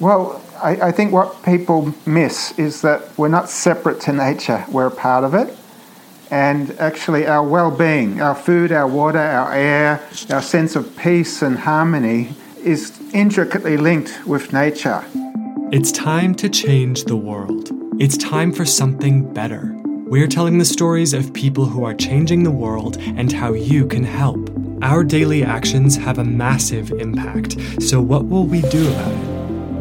Well, I think what people miss is that we're not separate to nature. We're a part of it. And actually our well-being, our food, our water, our air, our sense of peace and harmony is intricately linked with nature. It's time to change the world. It's time for something better. We're telling the stories of people who are changing the world and how you can help. Our daily actions have a massive impact. So what will we do about it?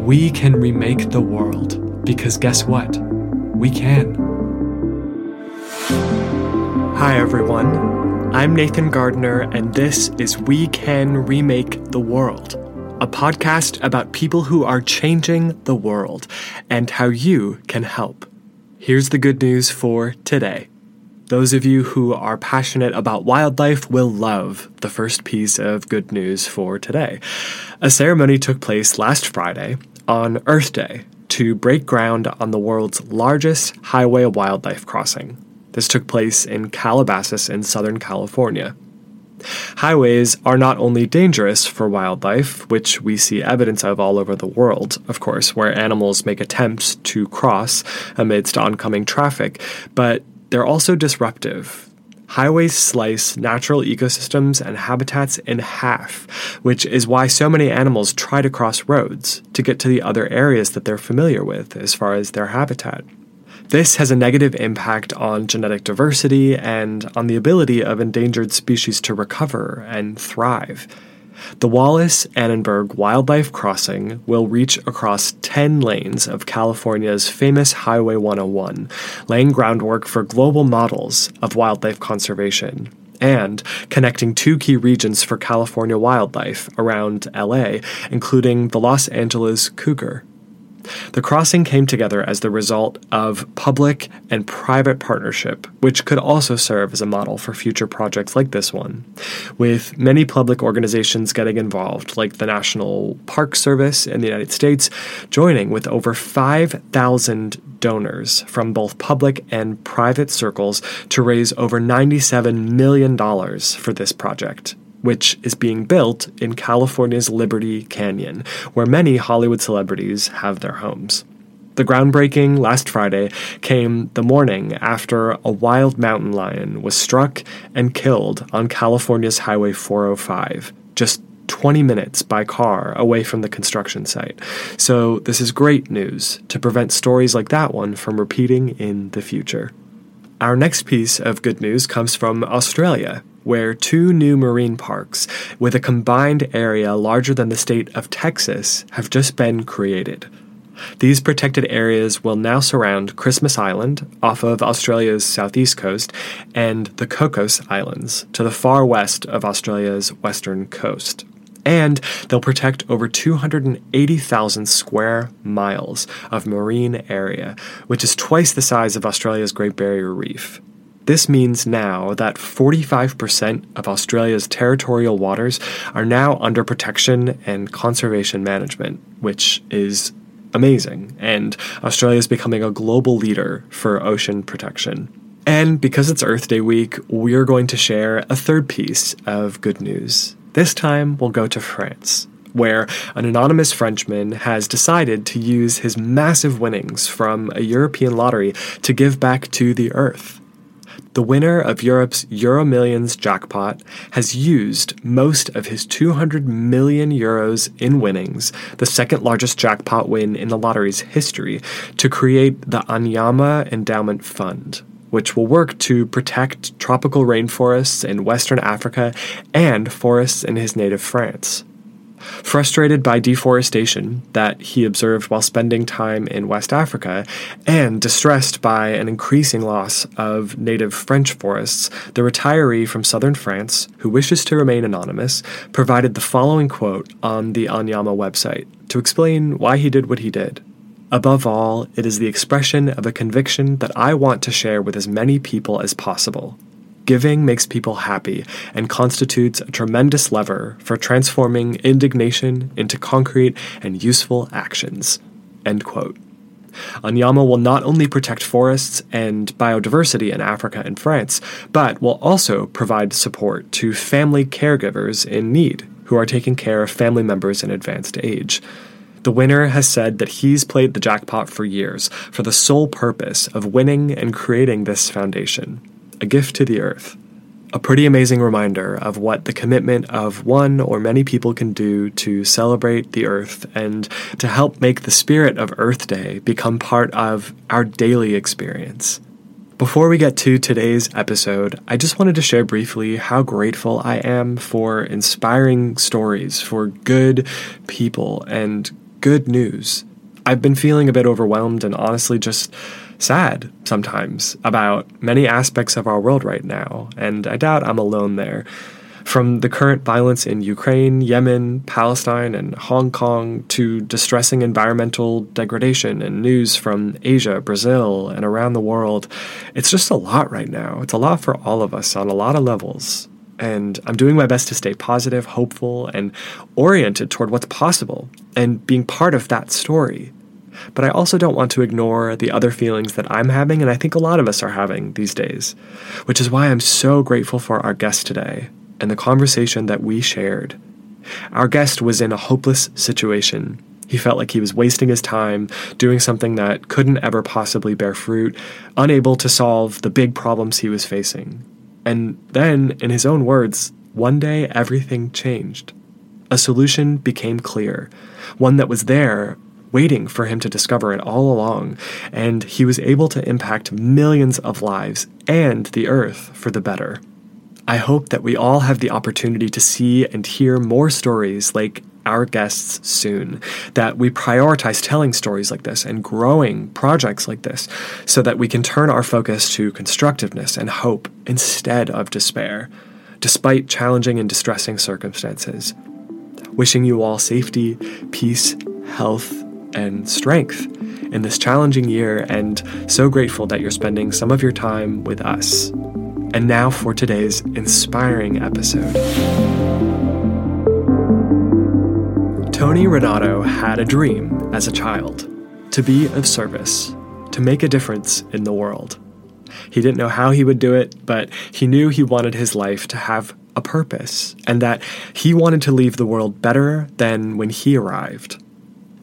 We can remake the world, because guess what? We can. Hi everyone, I'm Nathan Gardner and this is We Can Remake the World, a podcast about people who are changing the world and how you can help. Here's the good news for today. Those of you who are passionate about wildlife will love the first piece of good news for today. A ceremony took place last Friday on Earth Day to break ground on the world's largest highway wildlife crossing. This took place in Calabasas in Southern California. Highways are not only dangerous for wildlife, which we see evidence of all over the world, of course, where animals make attempts to cross amidst oncoming traffic, but they're also disruptive. Highways slice natural ecosystems and habitats in half, which is why so many animals try to cross roads to get to the other areas that they're familiar with as far as their habitat. This has a negative impact on genetic diversity and on the ability of endangered species to recover and thrive. The Wallace Annenberg Wildlife Crossing will reach across 10 lanes of California's famous Highway 101, laying groundwork for global models of wildlife conservation and connecting two key regions for California wildlife around LA, including the Los Angeles Cougar. The crossing came together as the result of public and private partnership, which could also serve as a model for future projects like this one, with many public organizations getting involved, like the National Park Service in the United States, joining with over 5,000 donors from both public and private circles to raise over $97 million for this project, which is being built in California's Liberty Canyon, where many Hollywood celebrities have their homes. The groundbreaking last Friday came the morning after a wild mountain lion was struck and killed on California's Highway 405, just 20 minutes by car away from the construction site. So this is great news to prevent stories like that one from repeating in the future. Our next piece of good news comes from Australia, where two new marine parks with a combined area larger than the state of Texas have just been created. These protected areas will now surround Christmas Island off of Australia's southeast coast and the Cocos Islands to the far west of Australia's western coast. And they'll protect over 280,000 square miles of marine area, which is twice the size of Australia's Great Barrier Reef. This means now that 45% of Australia's territorial waters are now under protection and conservation management, which is amazing, and Australia is becoming a global leader for ocean protection. And because it's Earth Day week, we're going to share a third piece of good news. This time, we'll go to France, where an anonymous Frenchman has decided to use his massive winnings from a European lottery to give back to the Earth. The winner of Europe's EuroMillions jackpot has used most of his 200 million euros in winnings, the second largest jackpot win in the lottery's history, to create the Anyama Endowment Fund, which will work to protect tropical rainforests in Western Africa and forests in his native France. Frustrated by deforestation that he observed while spending time in West Africa, and distressed by an increasing loss of native French forests, the retiree from southern France, who wishes to remain anonymous, provided the following quote on the Anyama website to explain why he did what he did. "Above all, it is the expression of a conviction that I want to share with as many people as possible. Giving makes people happy and constitutes a tremendous lever for transforming indignation into concrete and useful actions." End quote. Anyama will not only protect forests and biodiversity in Africa and France, but will also provide support to family caregivers in need who are taking care of family members in advanced age. The winner has said that he's played the jackpot for years for the sole purpose of winning and creating this foundation, a gift to the earth. A pretty amazing reminder of what the commitment of one or many people can do to celebrate the Earth and to help make the spirit of Earth Day become part of our daily experience. Before we get to today's episode, I just wanted to share briefly how grateful I am for inspiring stories, for good people, and good news. I've been feeling a bit overwhelmed and honestly just sad sometimes about many aspects of our world right now, and I doubt I'm alone there. From the current violence in Ukraine, Yemen, Palestine, and Hong Kong to distressing environmental degradation and news from Asia, Brazil, and around the world, it's just a lot right now. It's a lot for all of us on a lot of levels, and I'm doing my best to stay positive, hopeful, and oriented toward what's possible and being part of that story. But I also don't want to ignore the other feelings that I'm having, and I think a lot of us are having these days, which is why I'm so grateful for our guest today and the conversation that we shared. Our guest was in a hopeless situation. He felt like he was wasting his time doing something that couldn't ever possibly bear fruit, unable to solve the big problems he was facing. And then, in his own words, one day everything changed. A solution became clear, one that was there, waiting for him to discover it all along, and he was able to impact millions of lives and the earth for the better. I hope that we all have the opportunity to see and hear more stories like our guests soon, that we prioritize telling stories like this and growing projects like this so that we can turn our focus to constructiveness and hope instead of despair, despite challenging and distressing circumstances. Wishing you all safety, peace, health, and strength in this challenging year, and so grateful that you're spending some of your time with us. And now for today's inspiring episode. Tony Renato had a dream as a child, to be of service, to make a difference in the world. He didn't know how he would do it, but he knew he wanted his life to have a purpose, and that he wanted to leave the world better than when he arrived.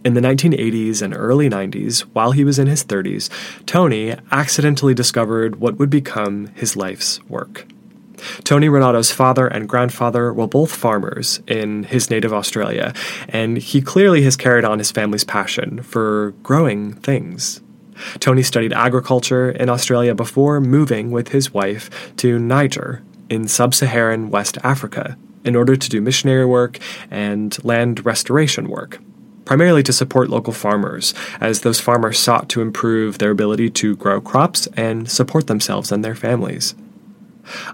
In the 1980s and early 90s, while he was in his 30s, Tony accidentally discovered what would become his life's work. Tony Renato's father and grandfather were both farmers in his native Australia, and he clearly has carried on his family's passion for growing things. Tony studied agriculture in Australia before moving with his wife to Niger in sub-Saharan West Africa in order to do missionary work and land restoration work, primarily to support local farmers, as those farmers sought to improve their ability to grow crops and support themselves and their families.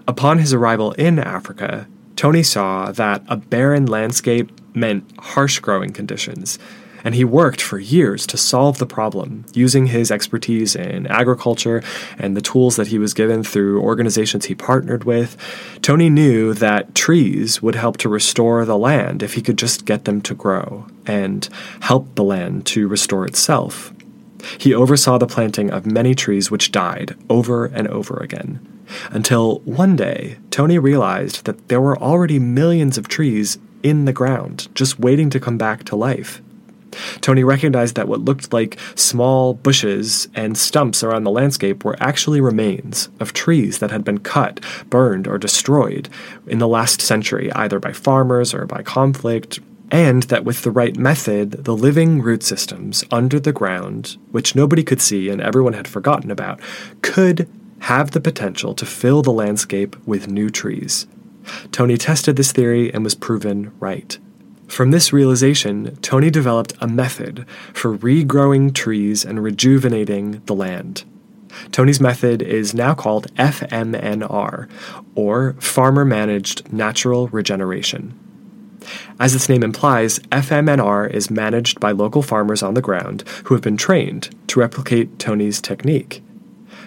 Upon his arrival in Africa, Tony saw that a barren landscape meant harsh growing conditions, and he worked for years to solve the problem, using his expertise in agriculture and the tools that he was given through organizations he partnered with. Tony knew that trees would help to restore the land if he could just get them to grow, and help the land to restore itself. He oversaw the planting of many trees which died over and over again, until one day Tony realized that there were already millions of trees in the ground, just waiting to come back to life. Tony recognized that what looked like small bushes and stumps around the landscape were actually remains of trees that had been cut, burned, or destroyed in the last century, either by farmers or by conflict, and that with the right method, the living root systems under the ground, which nobody could see and everyone had forgotten about, could have the potential to fill the landscape with new trees. Tony tested this theory and was proven right. From this realization, Tony developed a method for regrowing trees and rejuvenating the land. Tony's method is now called FMNR, or Farmer Managed Natural Regeneration. As its name implies, FMNR is managed by local farmers on the ground who have been trained to replicate Tony's technique.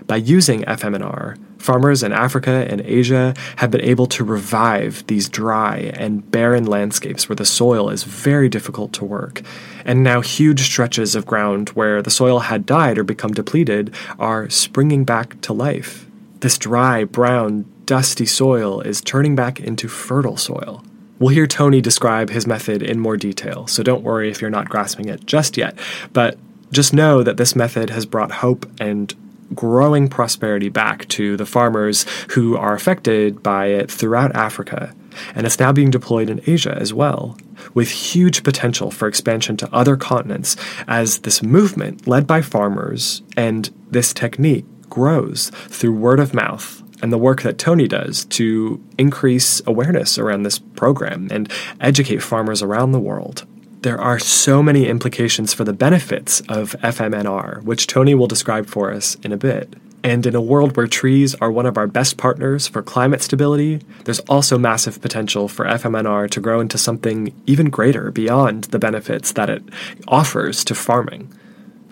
By using FMNR, farmers in Africa and Asia have been able to revive these dry and barren landscapes where the soil is very difficult to work, and now huge stretches of ground where the soil had died or become depleted are springing back to life. This dry, brown, dusty soil is turning back into fertile soil, We'll hear Tony describe his method in more detail, so don't worry if you're not grasping it just yet. But just know that this method has brought hope and growing prosperity back to the farmers who are affected by it throughout Africa, and it's now being deployed in Asia as well, with huge potential for expansion to other continents as this movement led by farmers and this technique grows through word of mouth and the work that Tony does to increase awareness around this program and educate farmers around the world. There are so many implications for the benefits of FMNR, which Tony will describe for us in a bit. And in a world where trees are one of our best partners for climate stability, there's also massive potential for FMNR to grow into something even greater beyond the benefits that it offers to farming.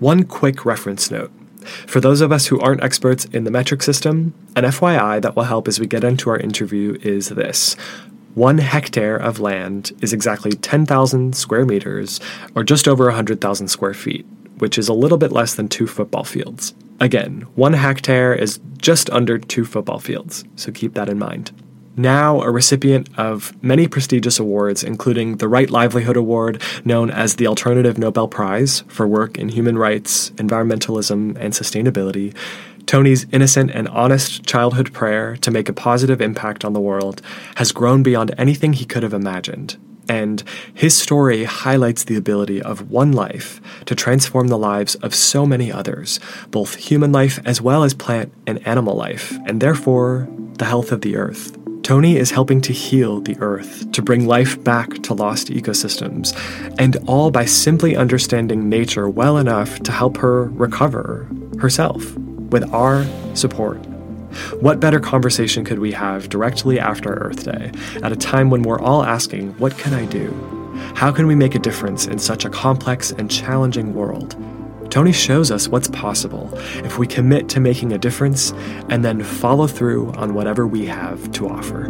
One quick reference note. For those of us who aren't experts in the metric system, an FYI that will help as we get into our interview is this. 1 hectare of land is exactly 10,000 square meters, or just over 100,000 square feet, which is a little bit less than 2 football fields. Again, 1 hectare is just under 2 football fields, so keep that in mind. Now a recipient of many prestigious awards, including the Right Livelihood Award, known as the Alternative Nobel Prize for work in human rights, environmentalism, and sustainability, Tony's innocent and honest childhood prayer to make a positive impact on the world has grown beyond anything he could have imagined. And his story highlights the ability of one life to transform the lives of so many others, both human life as well as plant and animal life, and therefore the health of the earth. Tony is helping to heal the earth, to bring life back to lost ecosystems, and all by simply understanding nature well enough to help her recover herself. With our support. What better conversation could we have directly after Earth Day, at a time when we're all asking, what can I do? How can we make a difference in such a complex and challenging world? Tony shows us what's possible if we commit to making a difference and then follow through on whatever we have to offer.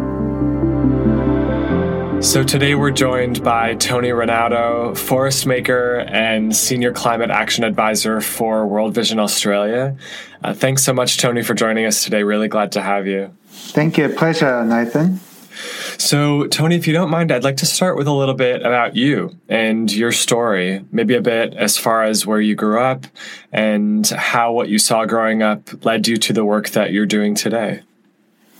So today we're joined by Tony Renato, forest maker and senior climate action advisor for World Vision Australia. Thanks so much, Tony, for joining us today. Really glad to have you. Thank you. Pleasure, Nathan. So, Tony, if you don't mind, I'd like to start with a little bit about you and your story, maybe a bit as far as where you grew up and how what you saw growing up led you to the work that you're doing today.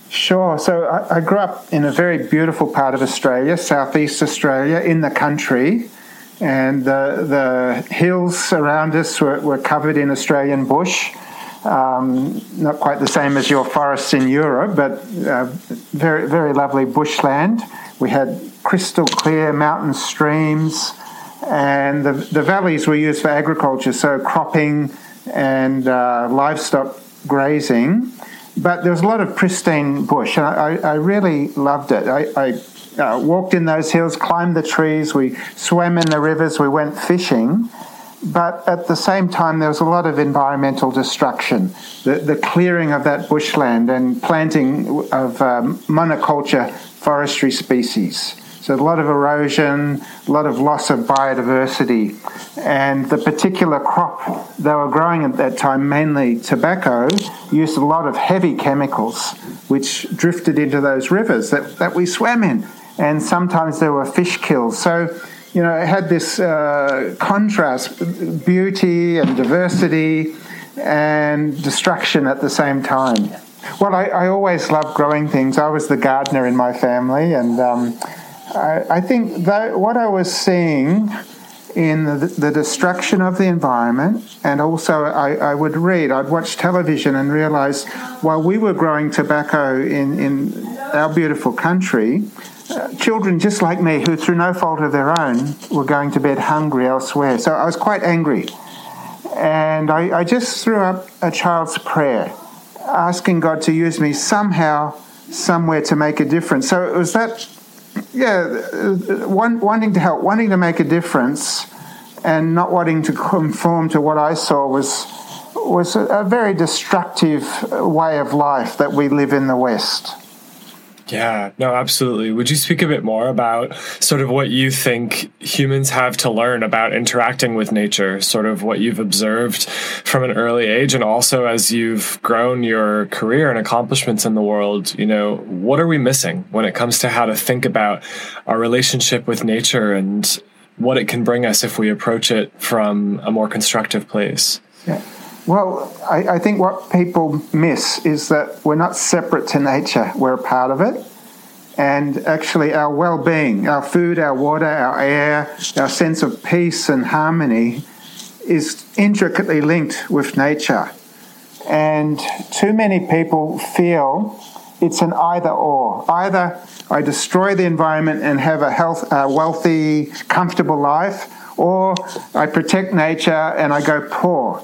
Sure. So I grew up in a very beautiful part of Australia, southeast Australia, in the country. And the hills around us were covered in Australian bush. Not quite the same as your forests in Europe, but very, very lovely bushland. We had crystal clear mountain streams, and the valleys were used for agriculture, so cropping and livestock grazing. But there was a lot of pristine bush, and I really loved it. I walked in those hills, climbed the trees, we swam in the rivers, we went fishing. But at the same time, there was a lot of environmental destruction, the clearing of that bushland and planting of monoculture forestry species. So a lot of erosion, a lot of loss of biodiversity. And the particular crop they were growing at that time, mainly tobacco, used a lot of heavy chemicals, which drifted into those rivers that we swam in. And sometimes there were fish kills. So you know, it had this contrast, beauty and diversity and destruction at the same time. Well, I always loved growing things. I was the gardener in my family, and I think that what I was seeing in the destruction of the environment, and also I would read, I'd watch television and realise while we were growing tobacco in our beautiful country, children just like me, who through no fault of their own were going to bed hungry elsewhere. So I was quite angry. And I just threw up a child's prayer, asking God to use me somehow, somewhere to make a difference. So it was that, wanting to help, wanting to make a difference, and not wanting to conform to what I saw was a very destructive way of life that we live in the West. Yeah, no, absolutely. Would you speak a bit more about sort of what you think humans have to learn about interacting with nature, sort of what you've observed from an early age, and also as you've grown your career and accomplishments in the world, you know, what are we missing when it comes to how to think about our relationship with nature and what it can bring us if we approach it from a more constructive place? Yeah. Well, I think what people miss is that we're not separate to nature. We're a part of it. And actually our well-being, our food, our water, our air, our sense of peace and harmony is intricately linked with nature. And too many people feel it's an either-or. Either I destroy the environment and have a wealthy, comfortable life, or I protect nature and I go poor.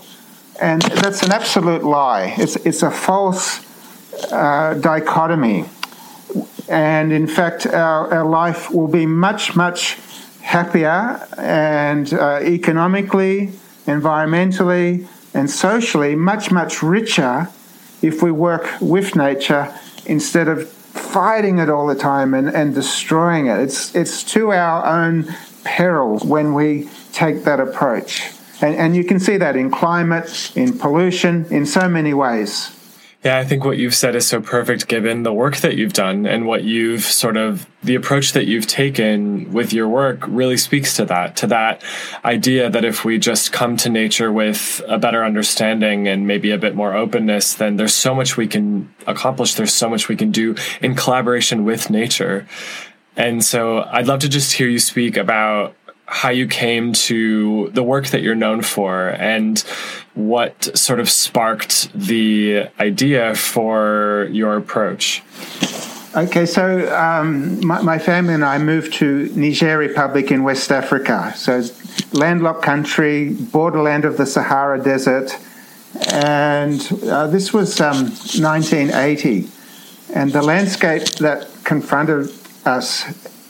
And that's an absolute lie. It's a false dichotomy. And in fact, our life will be much, much happier and economically, environmentally, and socially much, much richer if we work with nature instead of fighting it all the time and destroying it. It's to our own peril when we take that approach. And you can see that in climate, in pollution, in so many ways. Yeah, I think what you've said is so perfect given the work that you've done and what you've sort of, the approach that you've taken with your work really speaks to that idea that if we just come to nature with a better understanding and maybe a bit more openness, then there's so much we can accomplish. There's so much we can do in collaboration with nature. And so I'd love to just hear you speak about how you came to the work that you're known for and what sort of sparked the idea for your approach. Okay, so my family and I moved to Niger Republic in West Africa. So landlocked country, borderland of the Sahara Desert. And this was 1980. And the landscape that confronted us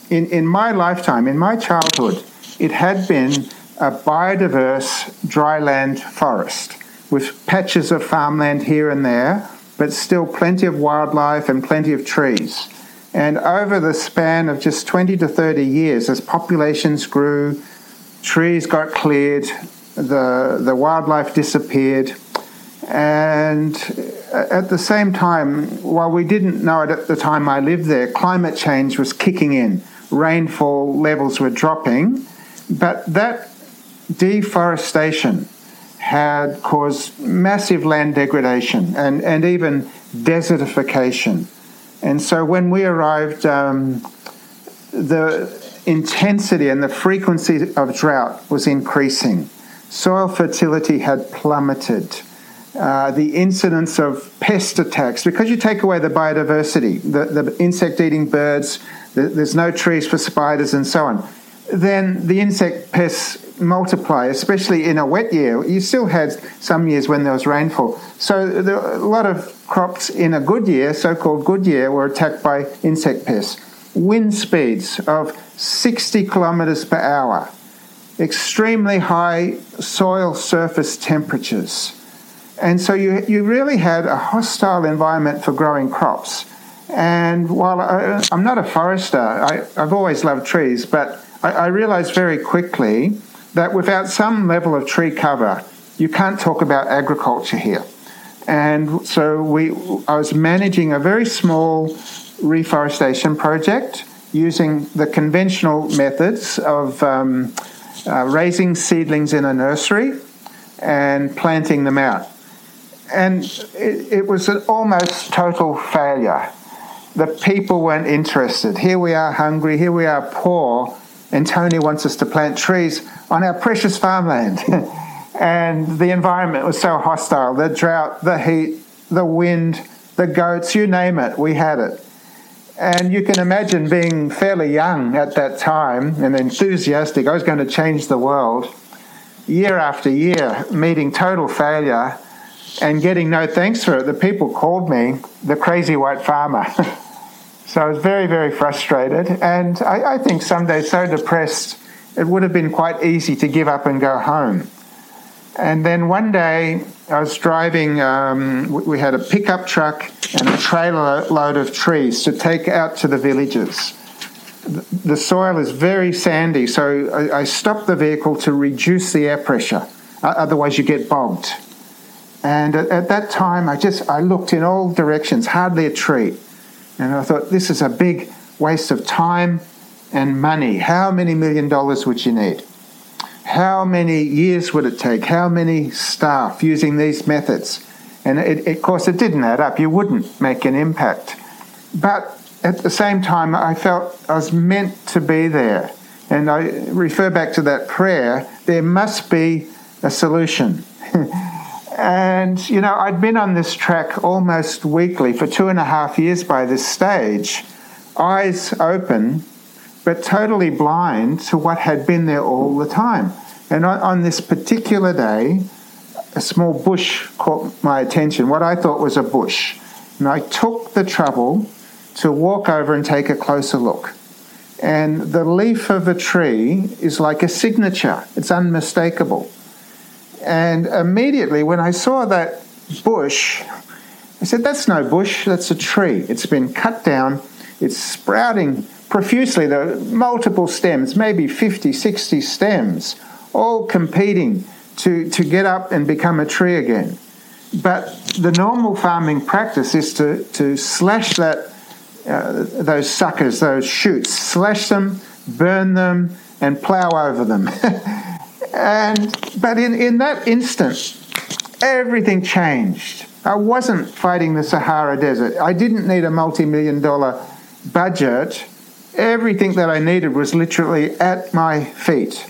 in my lifetime, in my childhood, it had been a biodiverse dryland forest with patches of farmland here and there, but still plenty of wildlife and plenty of trees. And over the span of just 20 to 30 years, as populations grew, trees got cleared, the wildlife disappeared. And at the same time, while we didn't know it at the time I lived there, climate change was kicking in. Rainfall levels were dropping. But that deforestation had caused massive land degradation and even desertification. And so when we arrived, the intensity and the frequency of drought was increasing. Soil fertility had plummeted. The incidence of pest attacks, because you take away the biodiversity, the insect-eating birds, there's no trees for spiders and so on, then the insect pests multiply, especially in a wet year. You still had some years when there was rainfall. So there were a lot of crops in a good year, so-called good year, were attacked by insect pests. Wind speeds of 60 kilometres per hour. Extremely high soil surface temperatures. And so you really had a hostile environment for growing crops. And while I'm not a forester, I've always loved trees, but I realised very quickly that without some level of tree cover, you can't talk about agriculture here. And so I was managing a very small reforestation project using the conventional methods of raising seedlings in a nursery and planting them out. And it was an almost total failure. The people weren't interested. Here we are hungry, here we are poor, and Tony wants us to plant trees on our precious farmland. And the environment was so hostile, the drought, the heat, the wind, the goats, you name it, we had it. And you can imagine being fairly young at that time and enthusiastic, I was going to change the world, year after year, meeting total failure and getting no thanks for it. The people called me the crazy white farmer. So I was very, very frustrated. And I think someday so depressed, it would have been quite easy to give up and go home. And then one day I was driving, we had a pickup truck and a trailer load of trees to take out to the villages. The soil is very sandy, so I stopped the vehicle to reduce the air pressure. Otherwise you get bogged. And at that time I looked in all directions, hardly a tree. And I thought, this is a big waste of time and money. How many $1 million would you need? How many years would it take? How many staff using these methods? And of course, it didn't add up. You wouldn't make an impact. But at the same time, I felt I was meant to be there. And I refer back to that prayer, there must be a solution. And, you know, I'd been on this track almost weekly for 2.5 years by this stage, eyes open, but totally blind to what had been there all the time. And on this particular day, a small bush caught my attention, what I thought was a bush. And I took the trouble to walk over and take a closer look. And the leaf of a tree is like a signature. It's unmistakable. And immediately when I saw that bush, I said, that's no bush, that's a tree. It's been cut down, it's sprouting profusely, there are multiple stems, maybe 50, 60 stems, all competing to get up and become a tree again. But the normal farming practice is to slash those suckers, those shoots, slash them, burn them, and plough over them. But in that instant, everything changed. I wasn't fighting the Sahara Desert. I didn't need a multi-million-dollar budget. Everything that I needed was literally at my feet.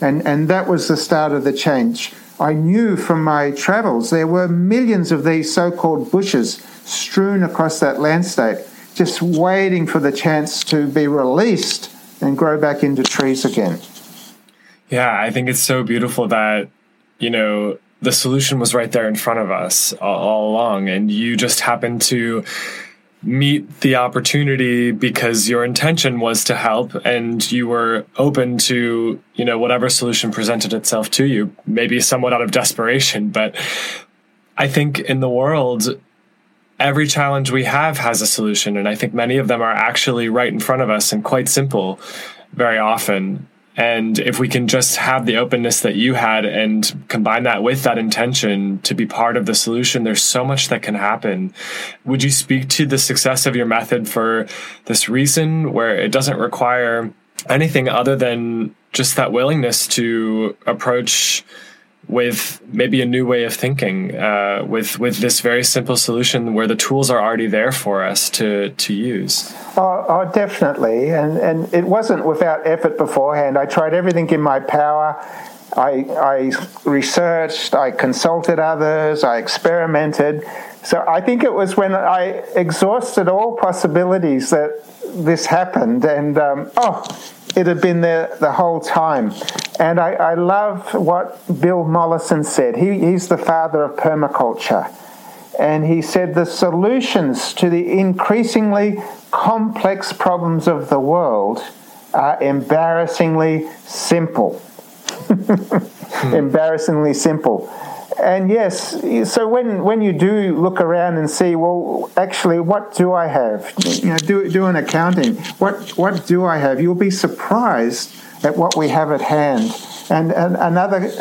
And that was the start of the change. I knew from my travels there were millions of these so-called bushes strewn across that landscape, just waiting for the chance to be released and grow back into trees again. Yeah, I think it's so beautiful that, you know, the solution was right there in front of us all along, and you just happened to meet the opportunity because your intention was to help and you were open to, you know, whatever solution presented itself to you, maybe somewhat out of desperation. But I think in the world, every challenge we have has a solution. And I think many of them are actually right in front of us and quite simple very often. And if we can just have the openness that you had and combine that with that intention to be part of the solution, there's so much that can happen. Would you speak to the success of your method for this reason, where it doesn't require anything other than just that willingness to approach with maybe a new way of thinking, with this very simple solution where the tools are already there for us to use? Oh, definitely. And it wasn't without effort beforehand. I tried everything in my power. I researched, I consulted others, I experimented. So I think it was when I exhausted all possibilities that this happened. And, it had been there the whole time. And I love what Bill Mollison said. He's the father of permaculture. And he said the solutions to the increasingly complex problems of the world are embarrassingly simple. Embarrassingly simple. And yes, so when you do look around and see, well, actually, what do I have? You know, do an accounting. What do I have? You'll be surprised at what we have at hand. And another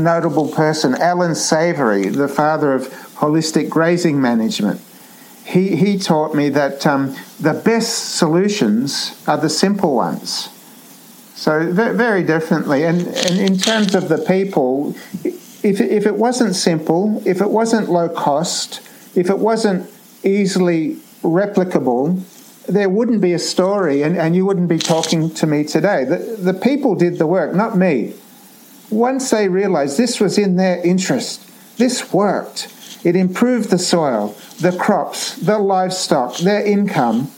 notable person, Alan Savory, the father of holistic grazing management, he taught me that the best solutions are the simple ones. So very definitely. And in terms of the people, If it wasn't simple, if it wasn't low cost, if it wasn't easily replicable, there wouldn't be a story and you wouldn't be talking to me today. The people did the work, not me. Once they realized this was in their interest, this worked. It improved the soil, the crops, the livestock, their income.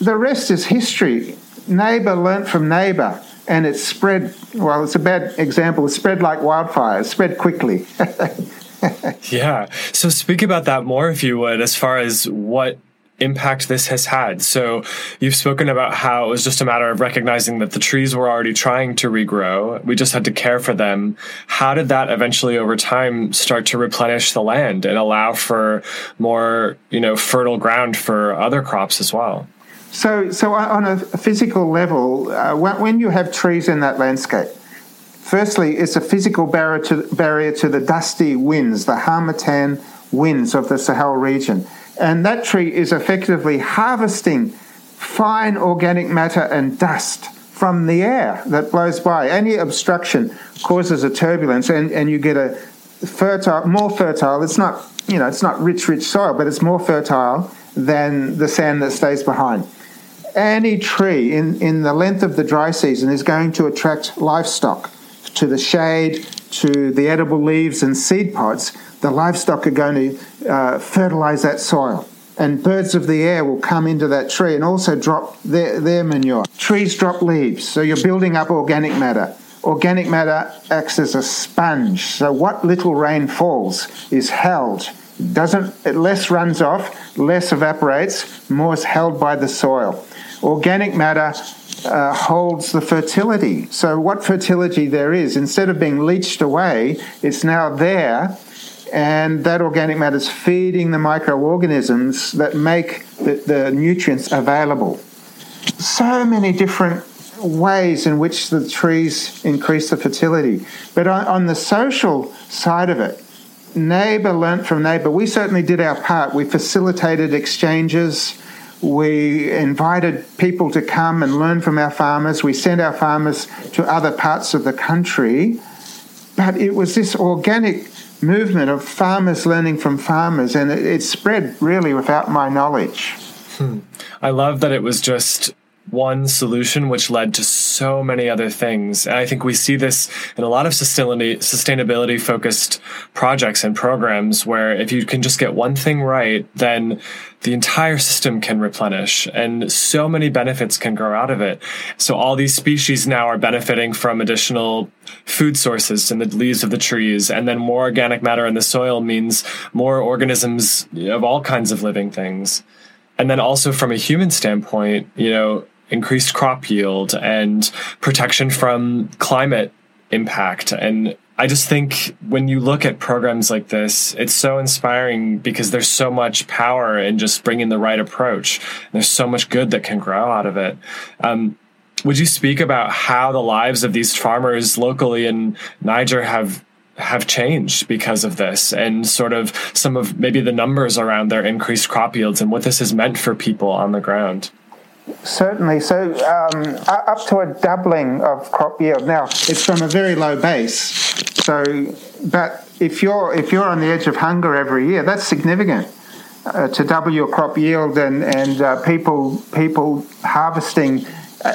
The rest is history. Neighbor learnt from neighbor. And it spread, well, it's a bad example, it spread like wildfire, it spread quickly. Yeah. So speak about that more, if you would, as far as what impact this has had. So you've spoken about how it was just a matter of recognizing that the trees were already trying to regrow. We just had to care for them. How did that eventually over time start to replenish the land and allow for more, fertile ground for other crops as well? So on a physical level, when you have trees in that landscape, firstly, it's a physical barrier to the dusty winds, the Harmattan winds of the Sahel region. And that tree is effectively harvesting fine organic matter and dust from the air that blows by. Any obstruction causes a turbulence and you get a more fertile, it's not rich soil, but it's more fertile than the sand that stays behind. Any tree in the length of the dry season is going to attract livestock to the shade, to the edible leaves and seed pods. The livestock are going to fertilize that soil, and birds of the air will come into that tree and also drop their manure. Trees drop leaves, so you're building up organic matter. Organic matter acts as a sponge, so what little rain falls is held. Less runs off, less evaporates, more is held by the soil. Organic matter holds the fertility. So what fertility there is, instead of being leached away, it's now there. And that organic matter is feeding the microorganisms that make the nutrients available. So many different ways in which the trees increase the fertility. But on the social side of it, neighbour learnt from neighbour. We certainly did our part. We facilitated exchanges. We invited people to come and learn from our farmers. We sent our farmers to other parts of the country. But it was this organic movement of farmers learning from farmers, and it spread really without my knowledge. I love that it was just one solution which led to so many other things. And I think we see this in a lot of sustainability focused projects and programs, where if you can just get one thing right, then the entire system can replenish and so many benefits can grow out of it. So all these species now are benefiting from additional food sources in the leaves of the trees, and then more organic matter in the soil means more organisms of all kinds of living things. And then also from a human standpoint, increased crop yield and protection from climate impact. And I just think when you look at programs like this, it's so inspiring because there's so much power in just bringing the right approach. And there's so much good that can grow out of it. Would you speak about how the lives of these farmers locally in Niger have changed because of this, and sort of some of maybe the numbers around their increased crop yields and what this has meant for people on the ground? Certainly. So up to a doubling of crop yield. Now, it's from a very low base. So, but if you're on the edge of hunger every year, that's significant. To double your crop yield and people harvesting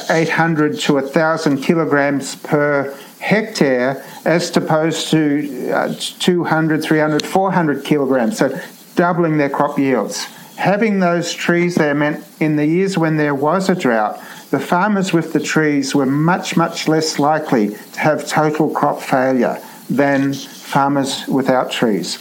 800 to 1,000 kilograms per hectare as opposed to 200, 300, 400 kilograms, so doubling their crop yields. Having those trees there meant in the years when there was a drought, the farmers with the trees were much, much less likely to have total crop failure than farmers without trees.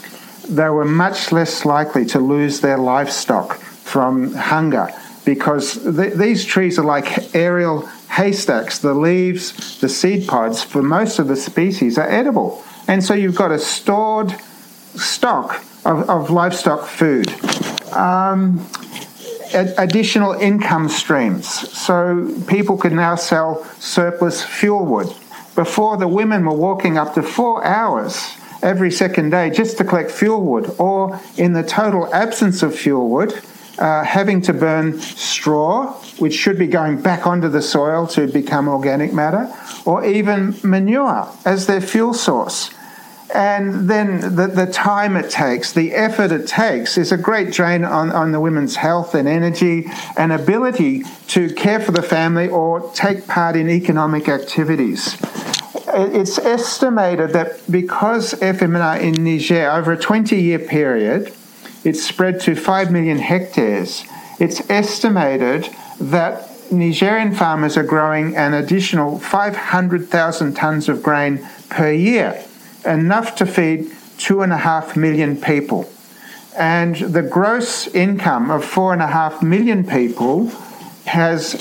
They were much less likely to lose their livestock from hunger because these trees are like aerial haystacks. The leaves, the seed pods for most of the species are edible. And so you've got a stored stock of livestock food. Additional income streams. So people could now sell surplus fuel wood. Before, the women were walking up to 4 hours every second day just to collect fuel wood, or in the total absence of fuel wood, having to burn straw, which should be going back onto the soil to become organic matter, or even manure as their fuel source. And then the time it takes, the effort it takes, is a great drain on the women's health and energy and ability to care for the family or take part in economic activities. It's estimated that because FMNR in Niger, over a 20-year period, it's spread to 5 million hectares. It's estimated that Nigerian farmers are growing an additional 500,000 tonnes of grain per year, enough to feed 2.5 million people. And the gross income of 4.5 million people has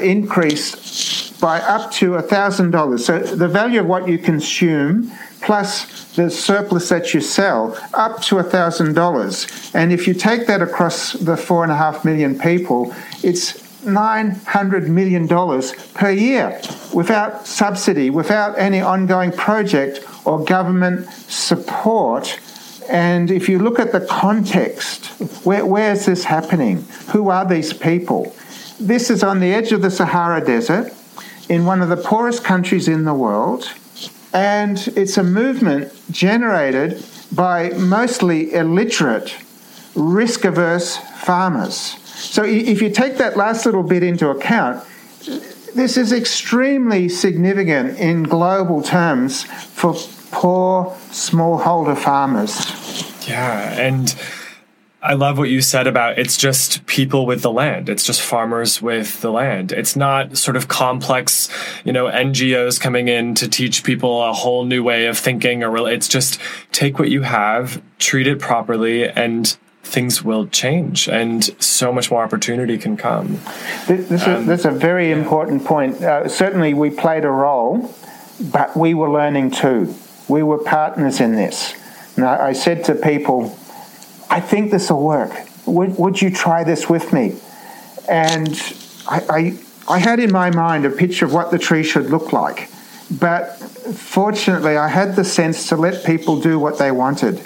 increased by up to $1,000. So the value of what you consume plus the surplus that you sell, up to $1,000. And if you take that across the 4.5 million people, it's $900 million per year without subsidy, without any ongoing project or government support. And if you look at the context, where is this happening? Who are these people? This is on the edge of the Sahara Desert, in one of the poorest countries in the world, and it's a movement generated by mostly illiterate, risk-averse farmers. So if you take that last little bit into account, this is extremely significant in global terms for poor smallholder farmers. Yeah, and I love what you said about it's just people with the land. It's just farmers with the land. It's not sort of complex, NGOs coming in to teach people a whole new way of thinking. It's just take what you have, treat it properly, and things will change, and so much more opportunity can come. That's a very important point. Certainly we played a role, but we were learning too. We were partners in this. And I said to people, I think this will work. Would you try this with me? And I had in my mind a picture of what the tree should look like. But fortunately, I had the sense to let people do what they wanted.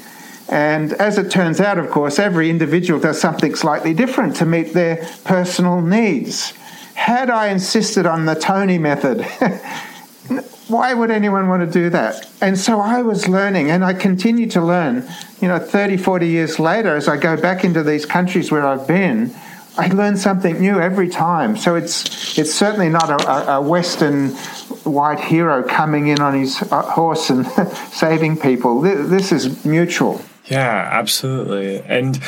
And as it turns out, of course, every individual does something slightly different to meet their personal needs. Had I insisted on the Tony method, why would anyone want to do that? And so I was learning, and I continue to learn. 30, 40 years later, as I go back into these countries where I've been, I learn something new every time. So it's certainly not a Western white hero coming in on his horse and saving people. This is mutual. Yeah, absolutely. And,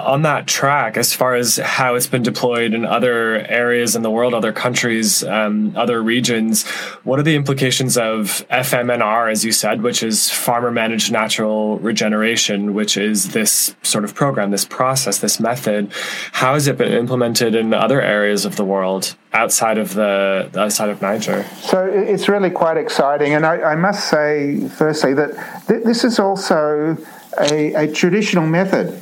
on that track, as far as how it's been deployed in other areas in the world, other countries, other regions, what are the implications of FMNR, as you said, which is Farmer Managed Natural Regeneration, which is this sort of program, this process, this method? How has it been implemented in other areas of the world outside of Niger? So it's really quite exciting. And I must say, firstly, that this is also a traditional method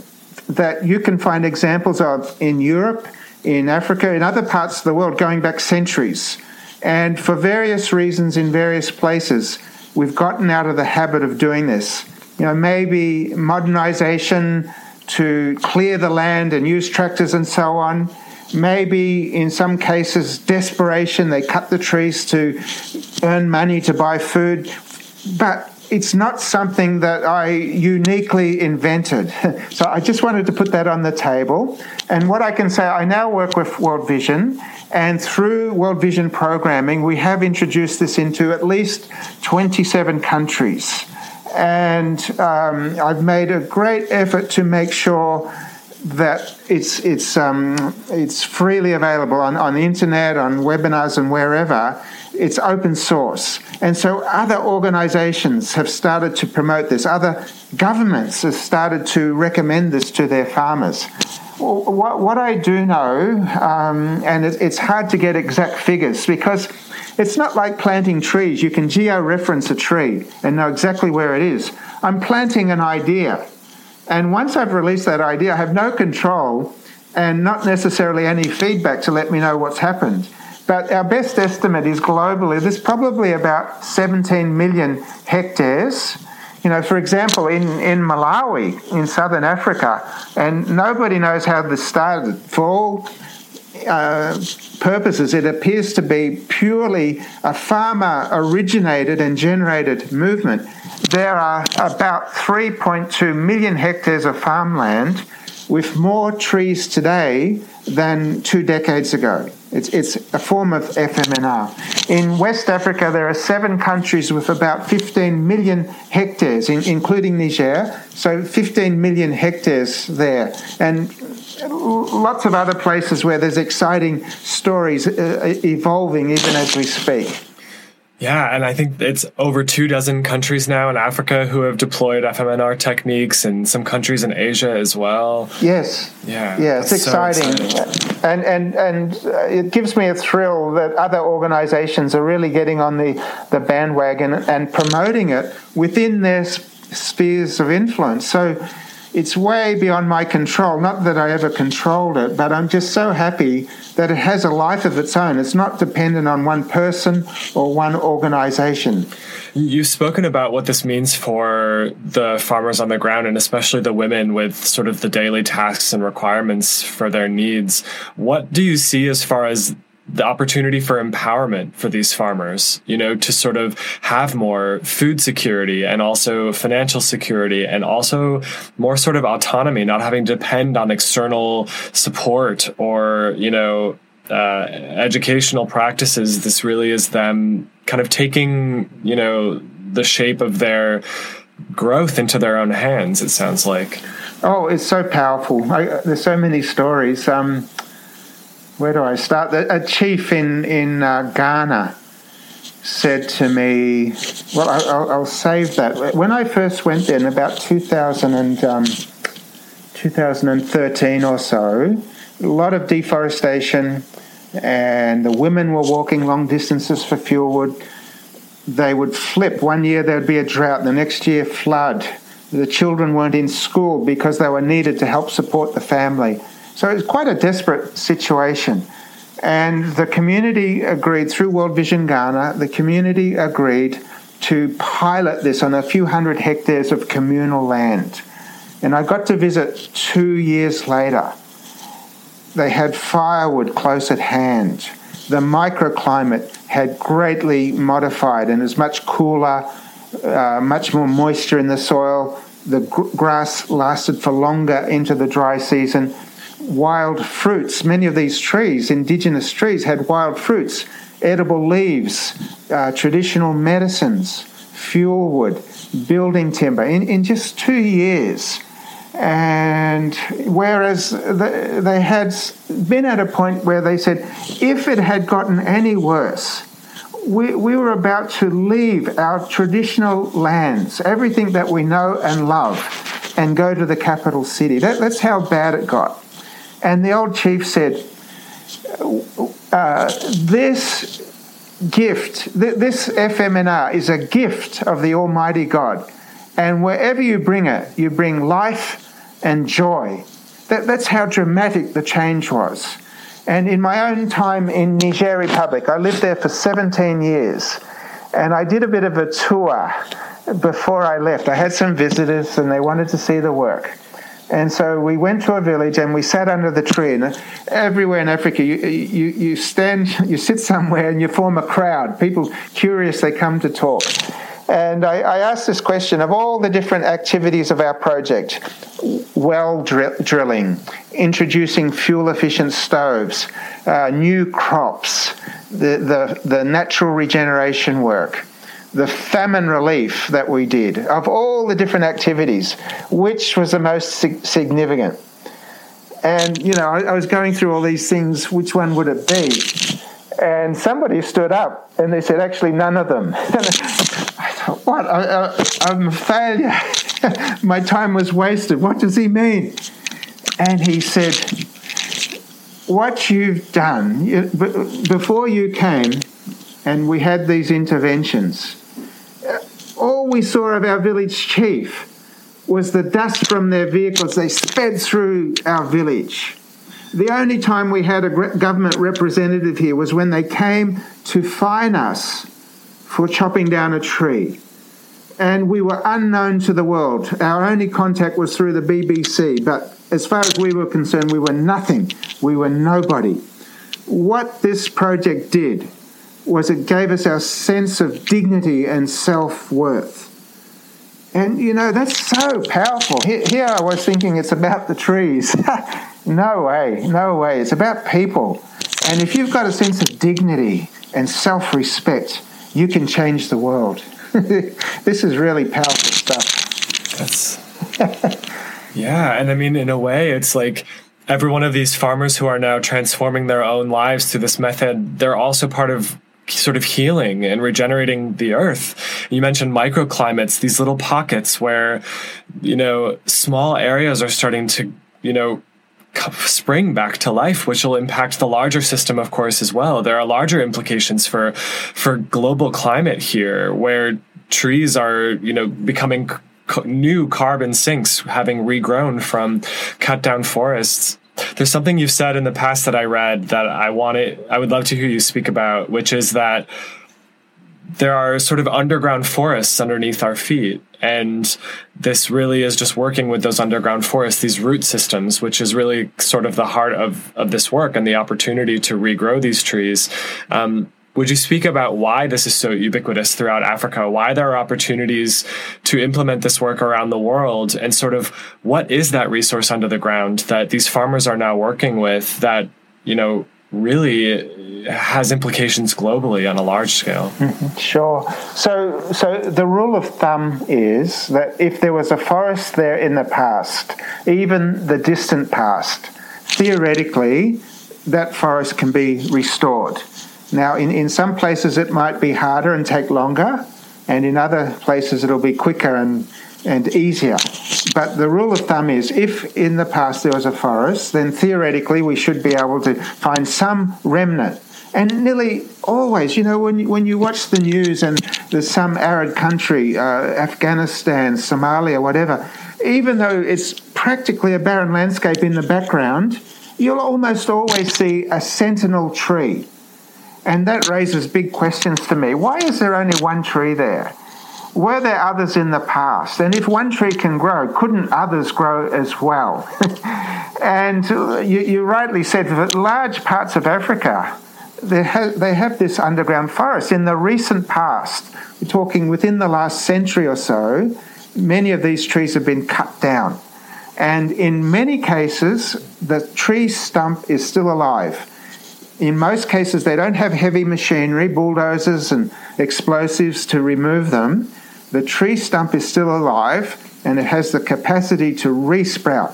that you can find examples of in Europe, in Africa, in other parts of the world going back centuries. And for various reasons in various places, we've gotten out of the habit of doing this. Maybe modernization to clear the land and use tractors and so on. Maybe in some cases desperation, they cut the trees to earn money to buy food. But it's not something that I uniquely invented. So I just wanted to put that on the table. And what I can say, I now work with World Vision, and through World Vision programming, we have introduced this into at least 27 countries. And I've made a great effort to make sure that it's freely available on the internet, on webinars and wherever. It's open source. And so other organizations have started to promote this. Other governments have started to recommend this to their farmers. What I do know, and it's hard to get exact figures because it's not like planting trees. You can geo-reference a tree and know exactly where it is. I'm planting an idea. And once I've released that idea, I have no control and not necessarily any feedback to let me know what's happened. But our best estimate is globally, there's probably about 17 million hectares. For example, in Malawi, in southern Africa, and nobody knows how this started. For all purposes, it appears to be purely a farmer-originated and generated movement. There are about 3.2 million hectares of farmland with more trees today than 2 decades ago. It's a form of FMNR. In West Africa, there are 7 countries with about 15 million hectares, including Niger, so 15 million hectares there. And lots of other places where there's exciting stories evolving even as we speak. Yeah, and I think it's over 24 countries now in Africa who have deployed FMNR techniques, and some countries in Asia as well. Yes. Yeah, it's exciting. So exciting. And it gives me a thrill that other organizations are really getting on the bandwagon and promoting it within their spheres of influence. So it's way beyond my control. Not that I ever controlled it, but I'm just so happy that it has a life of its own. It's not dependent on one person or one organisation. You've spoken about what this means for the farmers on the ground, and especially the women with sort of the daily tasks and requirements for their needs. What do you see as far as the opportunity for empowerment for these farmers, you know, to sort of have more food security and also financial security and also more sort of autonomy, not having to depend on external support or, you know, educational practices? This really is them kind of taking, you know, the shape of their growth into their own hands, it sounds like. Oh, it's so powerful. There's so many stories. Where do I start? A chief in Ghana said to me, well, I'll save that. When I first went there in about 2013 or so, a lot of deforestation, and the women were walking long distances for fuel wood. They would flip. One year there'd be a drought, the next year flood. The children weren't in school because they were needed to help support the family. So it's quite a desperate situation. And the community agreed, through World Vision Ghana, the community agreed to pilot this on a few hundred hectares of communal land. And I got to visit 2 years later. They had firewood close at hand. The microclimate had greatly modified and is much cooler, much more moisture in the soil. The grass lasted for longer into the dry season. Wild fruits, many of these trees, indigenous trees, had wild fruits, edible leaves, traditional medicines, fuel wood, building timber, in just 2 years. And whereas they had been at a point where they said, if it had gotten any worse, we were about to leave our traditional lands, everything that we know and love, and go to the capital city. That's how bad it got. And the old chief said, this gift, this FMNR is a gift of the Almighty God. And wherever you bring it, you bring life and joy. That's how dramatic the change was. And in my own time in Niger Republic, I lived there for 17 years. And I did a bit of a tour before I left. I had some visitors and they wanted to see the work. And so we went to a village and we sat under the tree. And everywhere in Africa, you sit somewhere and you form a crowd. People curious, they come to talk. And I asked this question of all the different activities of our project: well drilling, introducing fuel-efficient stoves, new crops, the natural regeneration work, the famine relief that we did. Of all the different activities, which was the most significant? And, you know, I was going through all these things, which one would it be? And somebody stood up and they said, actually, none of them. And I thought, what? I'm a failure. My time was wasted. What does he mean? And he said, what you've done, before you came and we had these interventions, all we saw of our village chief was the dust from their vehicles. They sped through our village. The only time we had a government representative here was when they came to fine us for chopping down a tree. And we were unknown to the world. Our only contact was through the BBC. But as far as we were concerned, we were nothing. We were nobody. What this project did was it gave us our sense of dignity and self-worth. And, you know, that's so powerful. Here I was thinking it's about the trees. No way. It's about people. And if you've got a sense of dignity and self-respect, you can change the world. This is really powerful stuff. Yeah, and I mean, in a way, it's like every one of these farmers who are now transforming their own lives through this method, they're also part of sort of healing and regenerating the earth. You mentioned microclimates, these little pockets where, you know, small areas are starting to, you know, spring back to life, which will impact the larger system, of course, as well. There are larger implications for global climate here, where trees are, you know, becoming new carbon sinks, having regrown from cut down forests. There's something you've said in the past that I read that I would love to hear you speak about, which is that there are sort of underground forests underneath our feet. And this really is just working with those underground forests, these root systems, which is really sort of the heart of this work and the opportunity to regrow these trees. Would you speak about why this is so ubiquitous throughout Africa, why there are opportunities to implement this work around the world, and sort of what is that resource under the ground that these farmers are now working with that, you know, really has implications globally on a large scale? Sure. So the rule of thumb is that if there was a forest there in the past, even the distant past, theoretically, that forest can be restored. Now, in some places it might be harder and take longer, and in other places it'll be quicker and easier. But the rule of thumb is, if in the past there was a forest, then theoretically we should be able to find some remnant. And nearly always, you know, when you watch the news and there's some arid country, Afghanistan, Somalia, whatever, even though it's practically a barren landscape in the background, you'll almost always see a sentinel tree. And that raises big questions to me. Why is there only one tree there? Were there others in the past? And if one tree can grow, couldn't others grow as well? And you rightly said that large parts of Africa, they have this underground forest. In the recent past, we're talking within the last century or so, many of these trees have been cut down. And in many cases, the tree stump is still alive. In most cases, they don't have heavy machinery, bulldozers and explosives to remove them. The tree stump is still alive and it has the capacity to re-sprout.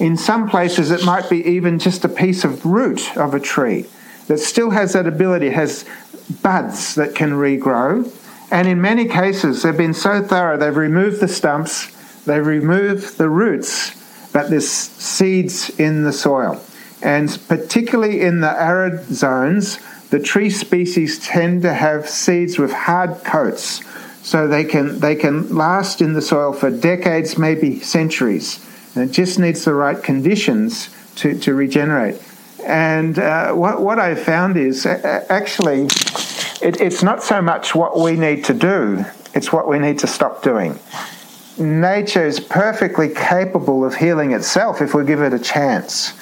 In some places, it might be even just a piece of root of a tree that still has that ability. It has buds that can regrow. And in many cases, they've been so thorough, they've removed the stumps, they've removed the roots, but there's seeds in the soil. And particularly in the arid zones, the tree species tend to have seeds with hard coats, so they can last in the soil for decades, maybe centuries. And it just needs the right conditions to regenerate. And what I found is actually it's not so much what we need to do, it's what we need to stop doing. Nature is perfectly capable of healing itself if we give it a chance.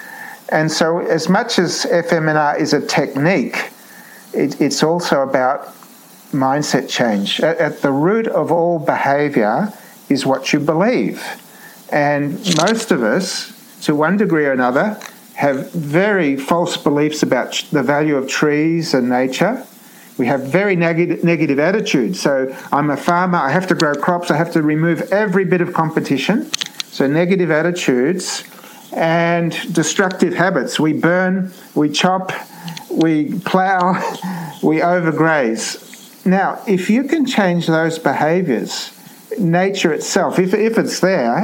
And so as much as FMNR is a technique, it's also about mindset change. At the root of all behaviour is what you believe. And most of us, to one degree or another, have very false beliefs about the value of trees and nature. We have very negative attitudes. So I'm a farmer, I have to grow crops, I have to remove every bit of competition. So negative attitudes and destructive habits. We burn, we chop, we plough, we overgraze. Now, if you can change those behaviours, nature itself, if it's there,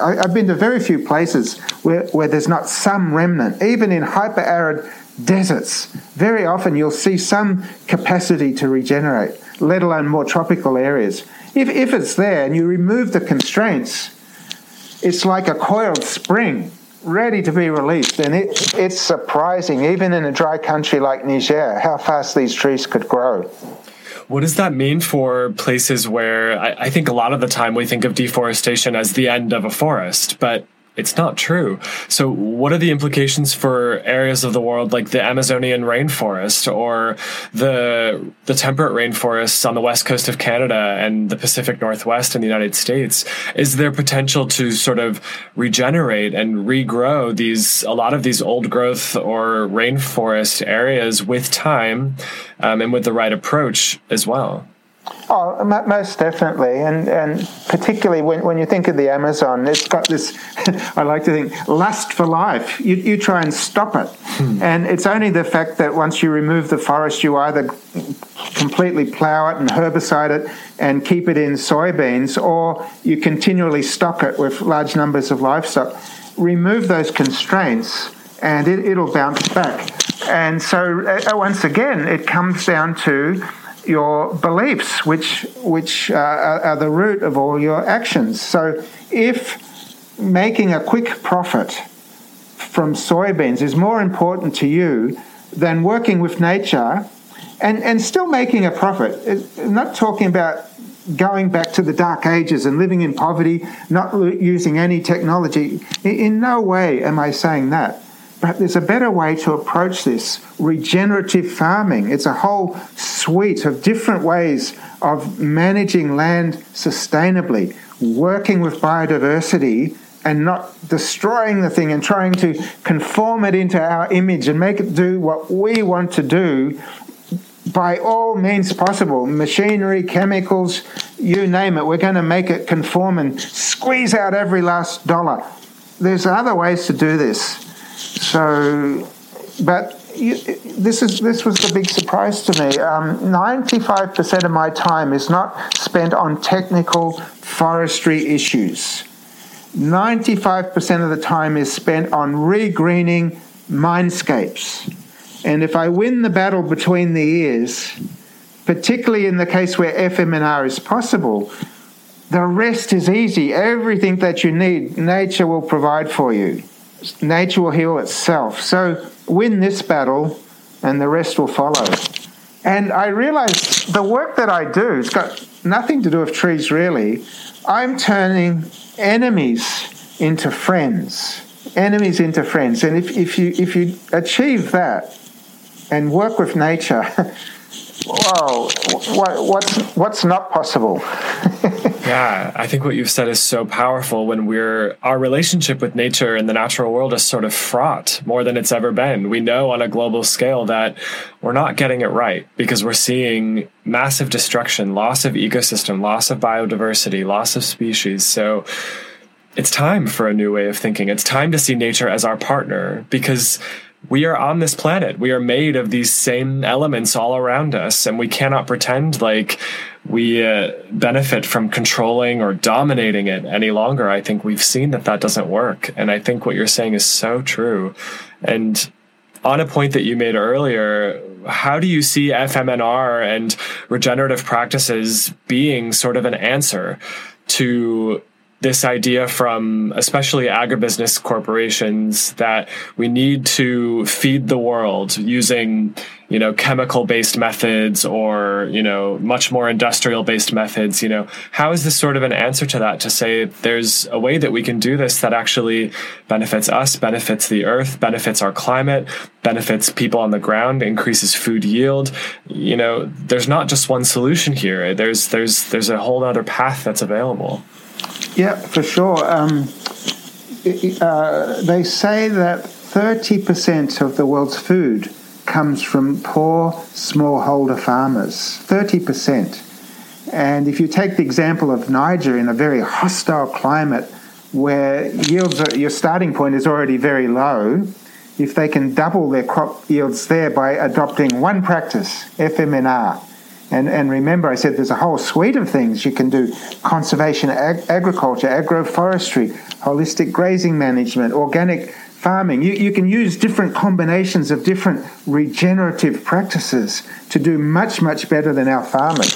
I've been to very few places where there's not some remnant. Even in hyper-arid deserts, very often you'll see some capacity to regenerate, let alone more tropical areas. If it's there and you remove the constraints, it's like a coiled spring ready to be released. And it's surprising, even in a dry country like Niger, how fast these trees could grow. What does that mean for places where I think a lot of the time we think of deforestation as the end of a forest, but it's not true. So what are the implications for areas of the world like the Amazonian rainforest or the temperate rainforests on the west coast of Canada and the Pacific Northwest in the United States? Is there potential to sort of regenerate and regrow a lot of these old growth or rainforest areas with time and with the right approach as well? Oh, most definitely, and particularly when you think of the Amazon, it's got this, I like to think, lust for life. You try and stop it. And it's only the fact that once you remove the forest, you either completely plough it and herbicide it and keep it in soybeans, or you continually stock it with large numbers of livestock. Remove those constraints and it'll bounce back. And so, once again, it comes down to your beliefs, which are the root of all your actions. So if making a quick profit from soybeans is more important to you than working with nature and still making a profit, I'm not talking about going back to the dark ages and living in poverty, not using any technology. In no way am I saying that. But there's a better way to approach this. Regenerative farming. It's a whole suite of different ways of managing land sustainably, working with biodiversity and not destroying the thing and trying to conform it into our image and make it do what we want to do by all means possible. Machinery, chemicals, you name it. We're going to make it conform and squeeze out every last dollar. There's other ways to do this. So, but this was the big surprise to me. 95% of my time is not spent on technical forestry issues. 95% of the time is spent on re-greening mindscapes. And if I win the battle between the ears, particularly in the case where FMNR is possible, the rest is easy. Everything that you need, nature will provide for you. Nature will heal itself. So win this battle and the rest will follow. And I realize the work that I do has got nothing to do with trees, really. I'm turning enemies into friends. Enemies into friends. And if you achieve that and work with nature, whoa, what's not possible? Yeah, I think what you've said is so powerful. When our relationship with nature and the natural world is sort of fraught more than it's ever been. We know on a global scale that we're not getting it right because we're seeing massive destruction, loss of ecosystem, loss of biodiversity, loss of species. So it's time for a new way of thinking. It's time to see nature as our partner because we are on this planet. We are made of these same elements all around us, and we cannot pretend like we benefit from controlling or dominating it any longer. I think we've seen that doesn't work, and I think what you're saying is so true. And on a point that you made earlier, how do you see FMNR and regenerative practices being sort of an answer to this idea from especially agribusiness corporations that we need to feed the world using, chemical-based methods or, much more industrial-based methods? How is this sort of an answer to that, to say there's a way that we can do this that actually benefits us, benefits the earth, benefits our climate, benefits people on the ground, increases food yield? There's not just one solution here. There's a whole other path that's available. Yeah, for sure. They say that 30% of the world's food comes from poor smallholder farmers, 30%. And if you take the example of Niger in a very hostile climate where your starting point is already very low, if they can double their crop yields there by adopting one practice, FMNR, And remember, I said there's a whole suite of things you can do: conservation, agriculture, agroforestry, holistic grazing management, organic farming. You can use different combinations of different regenerative practices to do much, much better than our farmers.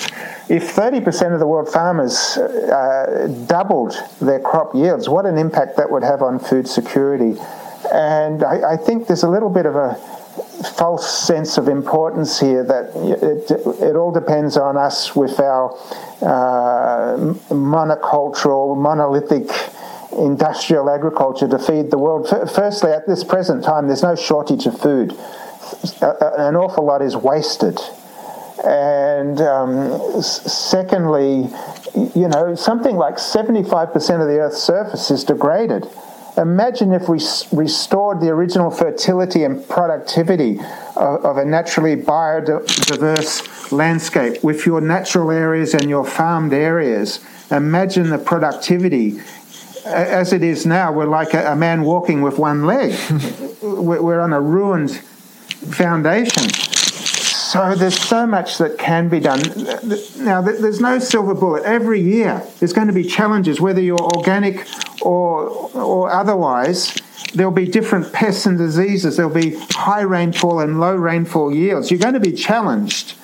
If 30% of the world farmers doubled their crop yields, what an impact that would have on food security. And I think there's a little bit of a false sense of importance here that it all depends on us with our monocultural, monolithic industrial agriculture to feed the world. Firstly, at this present time, there's no shortage of food. An awful lot is wasted. And secondly, something like 75% of the Earth's surface is degraded. Imagine if we restored the original fertility and productivity of a naturally biodiverse landscape with your natural areas and your farmed areas. Imagine the productivity. As it is now, we're like a man walking with one leg. We're on a ruined foundation. So there's so much that can be done. Now, there's no silver bullet. Every year there's going to be challenges, whether you're organic or otherwise. There'll be different pests and diseases. There'll be high rainfall and low rainfall yields. You're going to be challenged.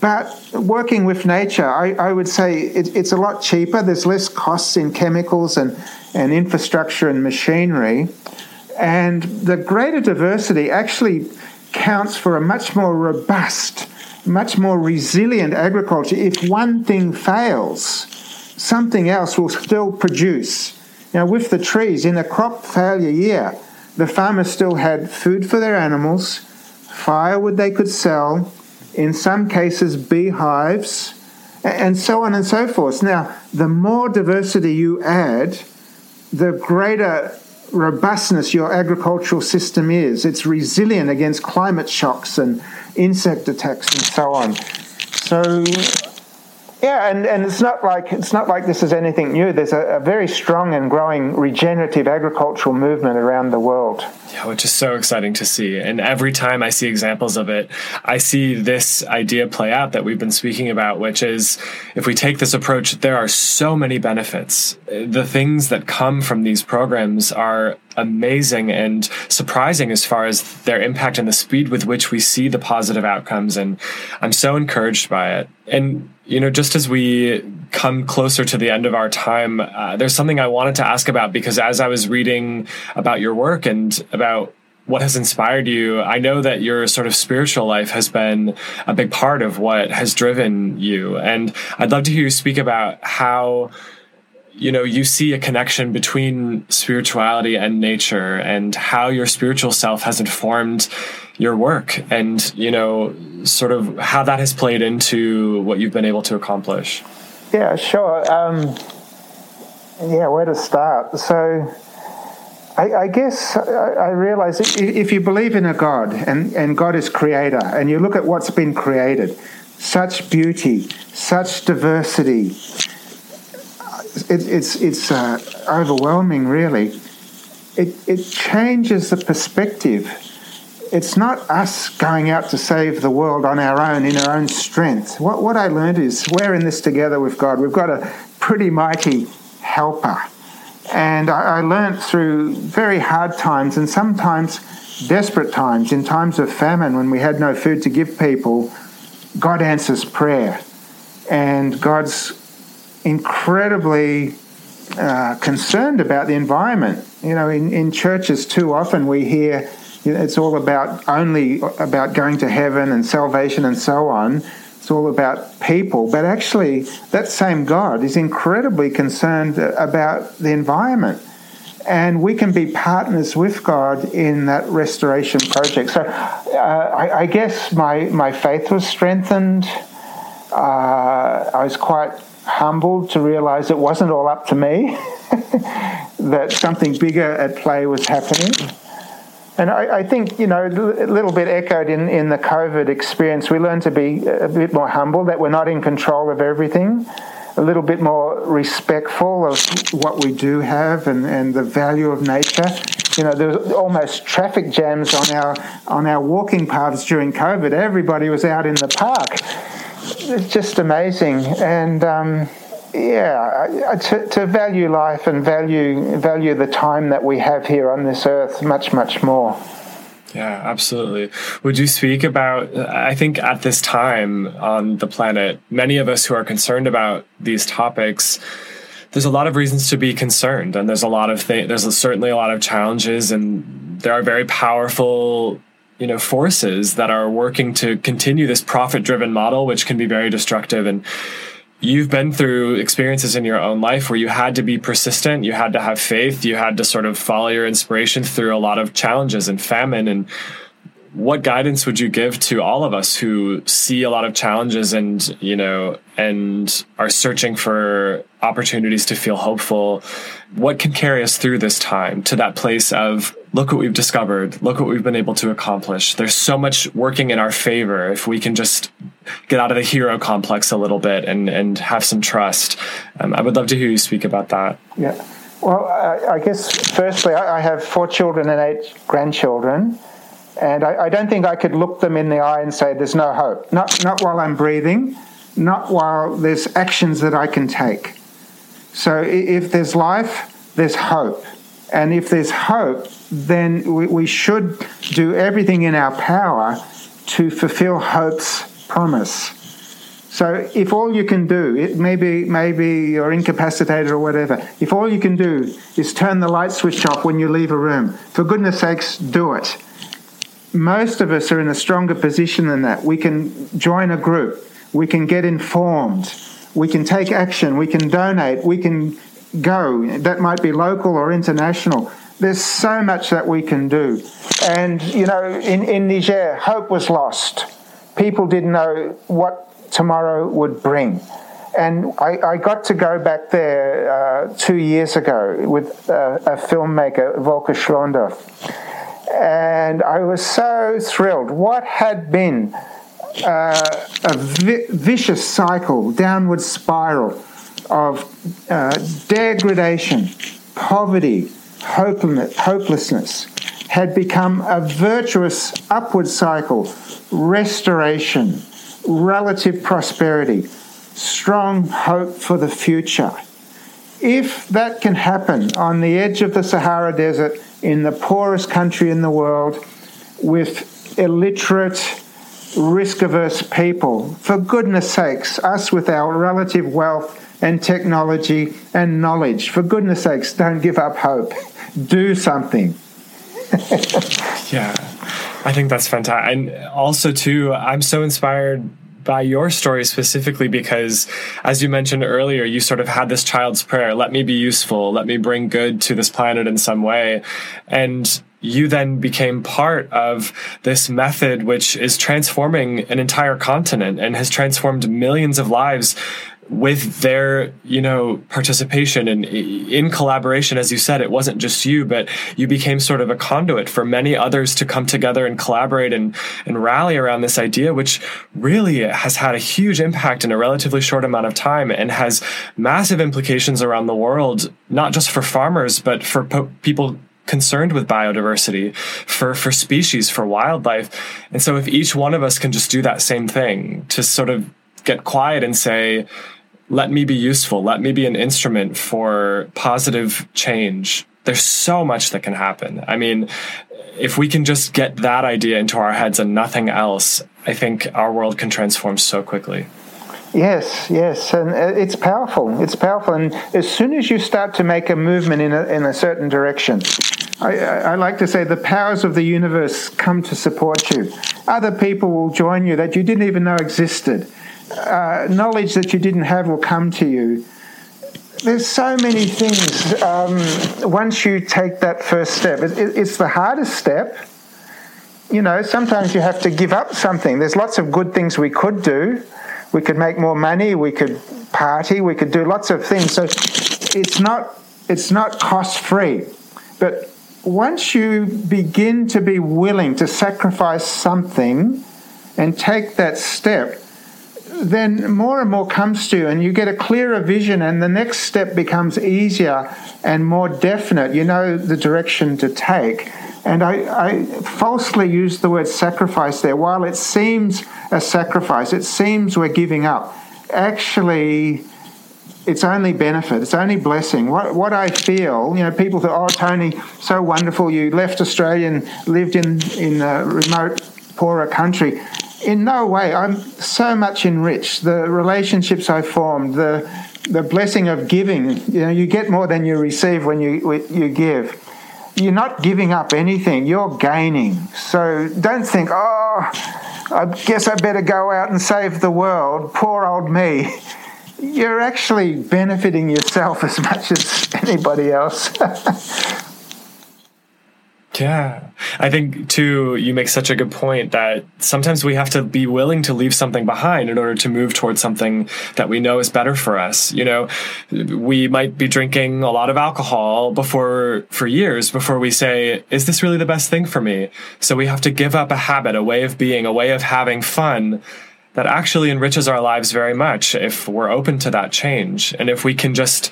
But working with nature, I would say it's a lot cheaper. There's less costs in chemicals and infrastructure and machinery. And the greater diversity actually counts for a much more robust, much more resilient agriculture. If one thing fails, something else will still produce. Now, with the trees, in a crop failure year, the farmers still had food for their animals, firewood they could sell, in some cases beehives, and so on and so forth. Now, the more diversity you add, the greater robustness your agricultural system is. It's resilient against climate shocks and insect attacks and so on. So, yeah, and it's not like this is anything new. There's a very strong and growing regenerative agricultural movement around the world. Yeah, which is so exciting to see. And every time I see examples of it, I see this idea play out that we've been speaking about, which is if we take this approach, there are so many benefits. The things that come from these programs are amazing and surprising as far as their impact and the speed with which we see the positive outcomes. And I'm so encouraged by it. And, you know, just as we come closer to the end of our time, there's something I wanted to ask about, because as I was reading about your work and about what has inspired you, I know that your sort of spiritual life has been a big part of what has driven you. And I'd love to hear you speak about how, you know, you see a connection between spirituality and nature, and how your spiritual self has informed your work, and, you know, sort of how that has played into what you've been able to accomplish. Yeah, sure. Where to start? So I guess I realize if you believe in a God and God is creator, and you look at what's been created, such beauty, such diversity, It's overwhelming, really. It changes the perspective. It's not us going out to save the world on our own, in our own strength. What I learned is we're in this together with God. We've got a pretty mighty helper. And I learned through very hard times and sometimes desperate times, in times of famine when we had no food to give people, God answers prayer. And God's incredibly concerned about the environment. You know, in churches too often we hear, you know, it's all about only about going to heaven and salvation and so on. It's all about people. But actually, that same God is incredibly concerned about the environment. And we can be partners with God in that restoration project. So I guess my faith was strengthened. I was quite humbled to realize it wasn't all up to me, that something bigger at play was happening. And I think, you know, a little bit echoed in the COVID experience, we learned to be a bit more humble, that we're not in control of everything, a little bit more respectful of what we do have and the value of nature. You know, there was almost traffic jams on our walking paths during COVID. Everybody was out in the park. It's just amazing. And to value life and value the time that we have here on this earth much, much more. Yeah, absolutely. Would you speak about, I think at this time on the planet, many of us who are concerned about these topics, there's a lot of reasons to be concerned, and there's a lot of there's certainly a lot of challenges, and there are very powerful, you know, forces that are working to continue this profit-driven model, which can be very destructive. And you've been through experiences in your own life where you had to be persistent, you had to have faith, you had to sort of follow your inspiration through a lot of challenges and famine. And what guidance would you give to all of us who see a lot of challenges and, you know, and are searching for opportunities to feel hopeful? What can carry us through this time to that place of, look what we've discovered, look what we've been able to accomplish. There's so much working in our favor. If we can just get out of the hero complex a little bit and have some trust. I would love to hear you speak about that. Yeah. Well, I guess, firstly, I have 4 children and 8 grandchildren, and I don't think I could look them in the eye and say there's no hope. Not while I'm breathing, not while there's actions that I can take. So if there's life, there's hope. And if there's hope, then we should do everything in our power to fulfill hope's promise. So if all you can do, it maybe you're incapacitated or whatever, if all you can do is turn the light switch off when you leave a room, for goodness sakes, do it. Most of us are in a stronger position than that. We can join a group. We can get informed. We can take action. We can donate. We can go. That might be local or international. There's so much that we can do. And, you know, in Niger, hope was lost. People didn't know what tomorrow would bring. And I got to go back there 2 years ago with a filmmaker, Volker Schlondorff. And I was so thrilled. What had been a vicious cycle, downward spiral of degradation, poverty, hopelessness had become a virtuous upward cycle, restoration, relative prosperity, strong hope for the future. If that can happen on the edge of the Sahara Desert, in the poorest country in the world, with illiterate, risk-averse people, for goodness sakes, us with our relative wealth and technology and knowledge, for goodness sakes, don't give up hope. Do something. Yeah, I think that's fantastic. And also, too, I'm so inspired by your story specifically because, as you mentioned earlier, you sort of had this child's prayer, let me be useful, let me bring good to this planet in some way. And you then became part of this method which is transforming an entire continent and has transformed millions of lives with their, you know, participation and in collaboration. As you said, it wasn't just you, but you became sort of a conduit for many others to come together and collaborate and rally around this idea, which really has had a huge impact in a relatively short amount of time and has massive implications around the world, not just for farmers, but for people concerned with biodiversity, for species, for wildlife. And so if each one of us can just do that same thing, to sort of get quiet and say, let me be useful, let me be an instrument for positive change. There's so much that can happen. I mean, if we can just get that idea into our heads and nothing else, I think our world can transform so quickly. Yes. And it's powerful. It's powerful. And as soon as you start to make a movement in a certain direction, I like to say the powers of the universe come to support you. Other people will join you that you didn't even know existed. Knowledge that you didn't have will come to you. There's so many things. Once you take that first step, it's the hardest step. You know, sometimes you have to give up something. There's lots of good things we could do. We could make more money. We could party. We could do lots of things. So it's not cost-free. But once you begin to be willing to sacrifice something and take that step, then more and more comes to you and you get a clearer vision and the next step becomes easier and more definite. You know the direction to take. And I falsely used the word sacrifice there. While it seems a sacrifice, it seems we're giving up. Actually, it's only benefit. It's only blessing. What I feel, you know, people say, oh, Tony, so wonderful. You left Australia and lived in a remote, poorer country. In no way. I'm so much enriched. The relationships I formed, the blessing of giving. You know, you get more than you receive when you give. You're not giving up anything. You're gaining. So don't think, oh, I guess I better go out and save the world. Poor old me. You're actually benefiting yourself as much as anybody else. Yeah, I think too, you make such a good point that sometimes we have to be willing to leave something behind in order to move towards something that we know is better for us. You know, we might be drinking a lot of alcohol for years before we say, is this really the best thing for me? So we have to give up a habit, a way of being, a way of having fun that actually enriches our lives very much if we're open to that change. And if we can just,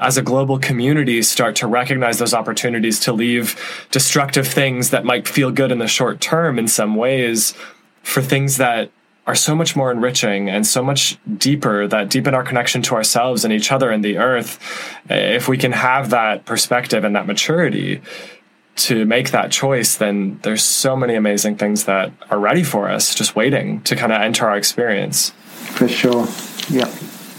as a global community, start to recognize those opportunities to leave destructive things that might feel good in the short term in some ways for things that are so much more enriching and so much deeper, that deepen our connection to ourselves and each other and the earth. If we can have that perspective and that maturity to make that choice, then there's so many amazing things that are ready for us, just waiting to kind of enter our experience. For sure. Yeah.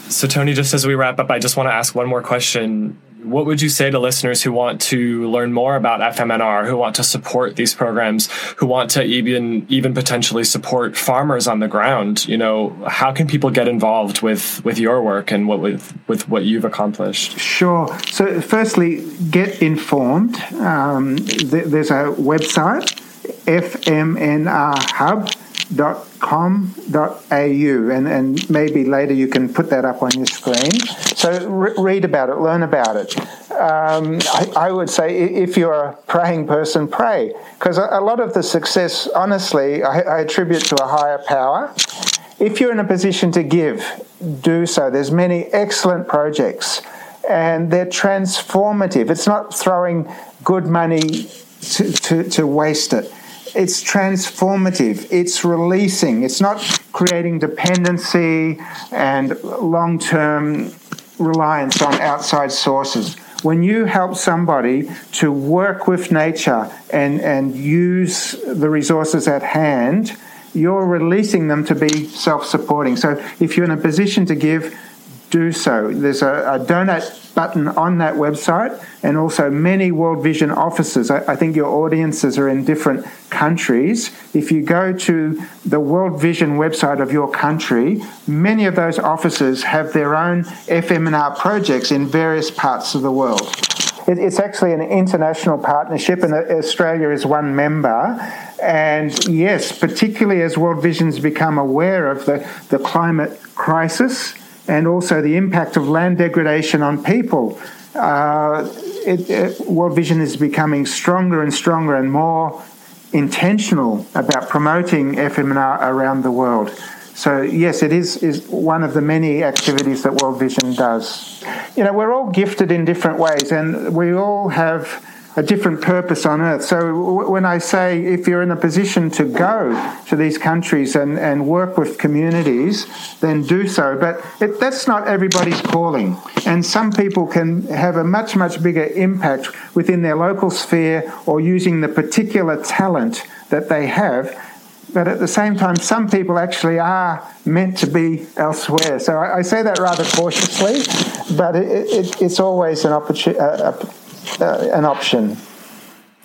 So, Tony, just as we wrap up, I just want to ask one more question. What would you say to listeners who want to learn more about FMNR, who want to support these programs, who want to even potentially support farmers on the ground? You know, how can people get involved with your work and with what you've accomplished? Sure. So, firstly, get informed. There's a website, fmnrhub.com.au, and maybe later you can put that up on your screen. So read about it, learn about it. I would say if you're a praying person, pray, because a lot of the success, honestly, I attribute to a higher power. If you're in a position to give, do so. There's many excellent projects, and they're transformative. It's not throwing good money to waste it. It's transformative, it's releasing, it's not creating dependency and long-term reliance on outside sources. When you help somebody to work with nature and use the resources at hand, you're releasing them to be self-supporting. So if you're in a position to give, do so. There's a donate button on that website, and also many World Vision offices. I think your audiences are in different countries. If you go to the World Vision website of your country, many of those offices have their own FMNR projects in various parts of the world. It's actually an international partnership, and Australia is one member. And yes, particularly as World Vision's become aware of the climate crisis, and also the impact of land degradation on people, World Vision is becoming stronger and stronger and more intentional about promoting FMNR around the world. So yes, it is one of the many activities that World Vision does. You know, we're all gifted in different ways, and we all have a different purpose on earth. So when I say if you're in a position to go to these countries and work with communities, then do so. But that's not everybody's calling. And some people can have a much, much bigger impact within their local sphere or using the particular talent that they have. But at the same time, some people actually are meant to be elsewhere. So I say that rather cautiously, but it's always an opportunity. An option.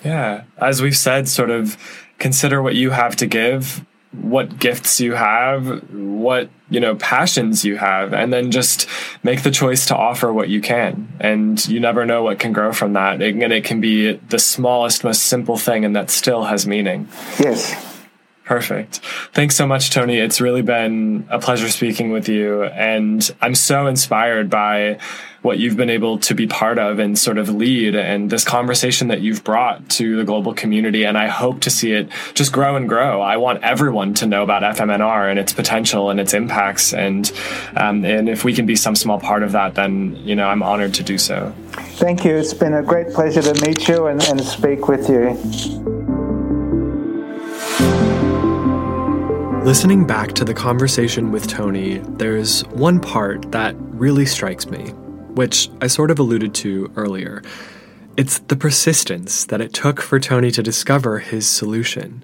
Yeah. As we've said, sort of consider what you have to give, what gifts you have, what, you know, passions you have, and then just make the choice to offer what you can. And you never know what can grow from that. And it can be the smallest, most simple thing, and that still has meaning. Yes. Perfect. Thanks so much, Tony. It's really been a pleasure speaking with you. And I'm so inspired by what you've been able to be part of and sort of lead, and this conversation that you've brought to the global community. And I hope to see it just grow and grow. I want everyone to know about FMNR and its potential and its impacts. And if we can be some small part of that, then, you know, I'm honored to do so. Thank you. It's been a great pleasure to meet you and speak with you. Listening back to the conversation with Tony, there's one part that really strikes me, which I sort of alluded to earlier. It's the persistence that it took for Tony to discover his solution.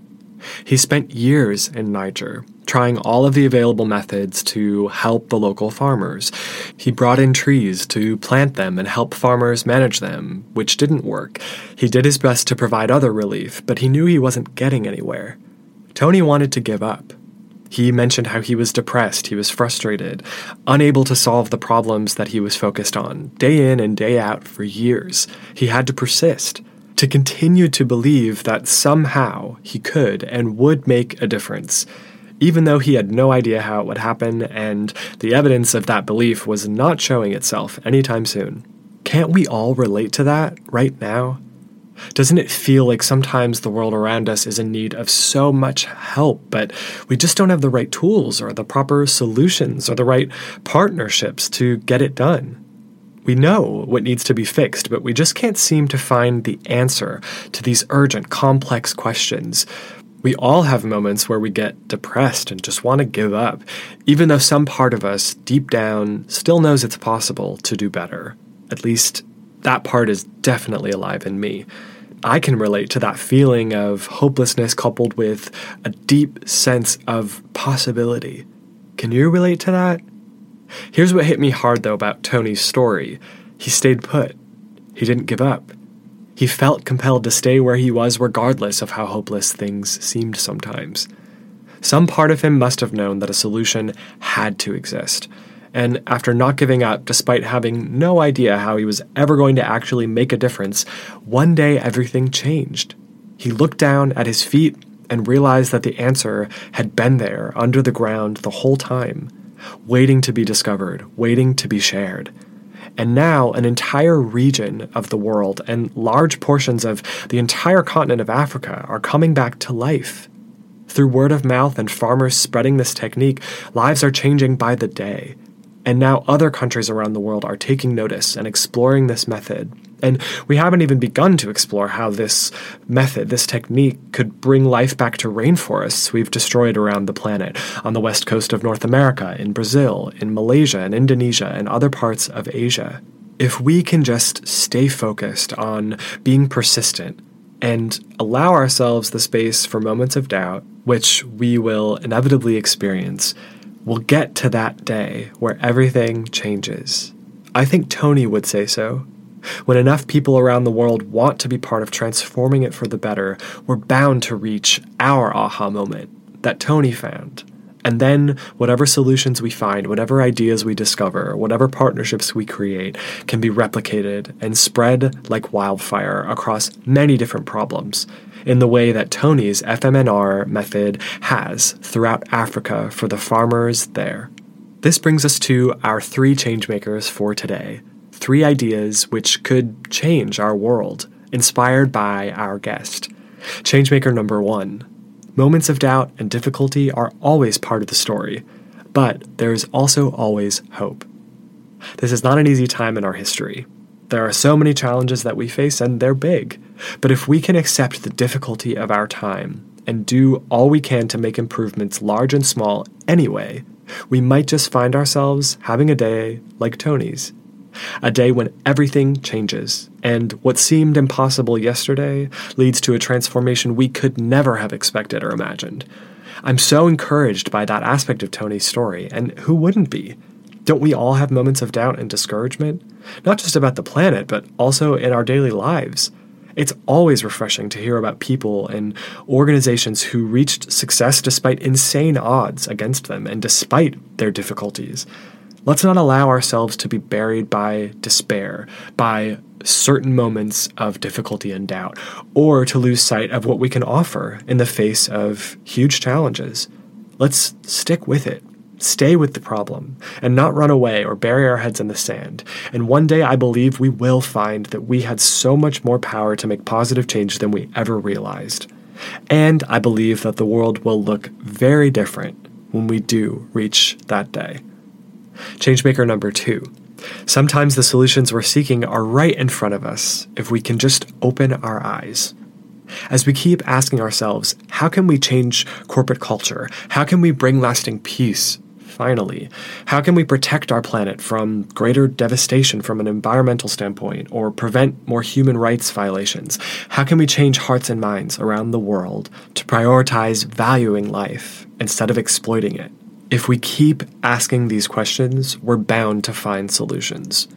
He spent years in Niger, trying all of the available methods to help the local farmers. He brought in trees to plant them and help farmers manage them, which didn't work. He did his best to provide other relief, but he knew he wasn't getting anywhere. Tony wanted to give up. He mentioned how he was depressed, he was frustrated, unable to solve the problems that he was focused on, day in and day out for years. He had to persist. to continue to believe that somehow he could and would make a difference, even though he had no idea how it would happen and the evidence of that belief was not showing itself anytime soon. Can't we all relate to that right now? Doesn't it feel like sometimes the world around us is in need of so much help, but we just don't have the right tools or the proper solutions or the right partnerships to get it done? We know what needs to be fixed, but we just can't seem to find the answer to these urgent, complex questions. We all have moments where we get depressed and just want to give up, even though some part of us, deep down, still knows it's possible to do better. At least, that part is definitely alive in me. I can relate to that feeling of hopelessness coupled with a deep sense of possibility. Can you relate to that? Here's what hit me hard, though, about Tony's story. He stayed put. He didn't give up. He felt compelled to stay where he was regardless of how hopeless things seemed sometimes. Some part of him must have known that a solution had to exist. And after not giving up, despite having no idea how he was ever going to actually make a difference, one day everything changed. He looked down at his feet and realized that the answer had been there under the ground the whole time, waiting to be discovered, waiting to be shared. And now an entire region of the world and large portions of the entire continent of Africa are coming back to life. Through word of mouth and farmers spreading this technique, lives are changing by the day. And now other countries around the world are taking notice and exploring this method. And we haven't even begun to explore how this method, this technique, could bring life back to rainforests we've destroyed around the planet, on the west coast of North America, in Brazil, in Malaysia, and Indonesia, and other parts of Asia. If we can just stay focused on being persistent and allow ourselves the space for moments of doubt, which we will inevitably experience, we'll get to that day where everything changes. I think Tony would say so. When enough people around the world want to be part of transforming it for the better, we're bound to reach our aha moment that Tony found. And then whatever solutions we find, whatever ideas we discover, whatever partnerships we create can be replicated and spread like wildfire across many different problems in the way that Tony's FMNR method has throughout Africa for the farmers there. This brings us to our 3 changemakers for today. 3 ideas which could change our world, inspired by our guest. Changemaker number 1. Moments of doubt and difficulty are always part of the story, but there is also always hope. This is not an easy time in our history. There are so many challenges that we face, and they're big. But if we can accept the difficulty of our time and do all we can to make improvements large and small anyway, we might just find ourselves having a day like Tony's. A day when everything changes, and what seemed impossible yesterday leads to a transformation we could never have expected or imagined. I'm so encouraged by that aspect of Tony's story, and who wouldn't be? Don't we all have moments of doubt and discouragement? Not just about the planet, but also in our daily lives. It's always refreshing to hear about people and organizations who reached success despite insane odds against them and despite their difficulties. Let's not allow ourselves to be buried by despair, by certain moments of difficulty and doubt, or to lose sight of what we can offer in the face of huge challenges. Let's stick with it, stay with the problem, and not run away or bury our heads in the sand. And one day I believe we will find that we had so much more power to make positive change than we ever realized. And I believe that the world will look very different when we do reach that day. Changemaker number 2. Sometimes the solutions we're seeking are right in front of us if we can just open our eyes. As we keep asking ourselves, how can we change corporate culture? How can we bring lasting peace, finally? How can we protect our planet from greater devastation from an environmental standpoint or prevent more human rights violations? How can we change hearts and minds around the world to prioritize valuing life instead of exploiting it? If we keep asking these questions, we're bound to find solutions.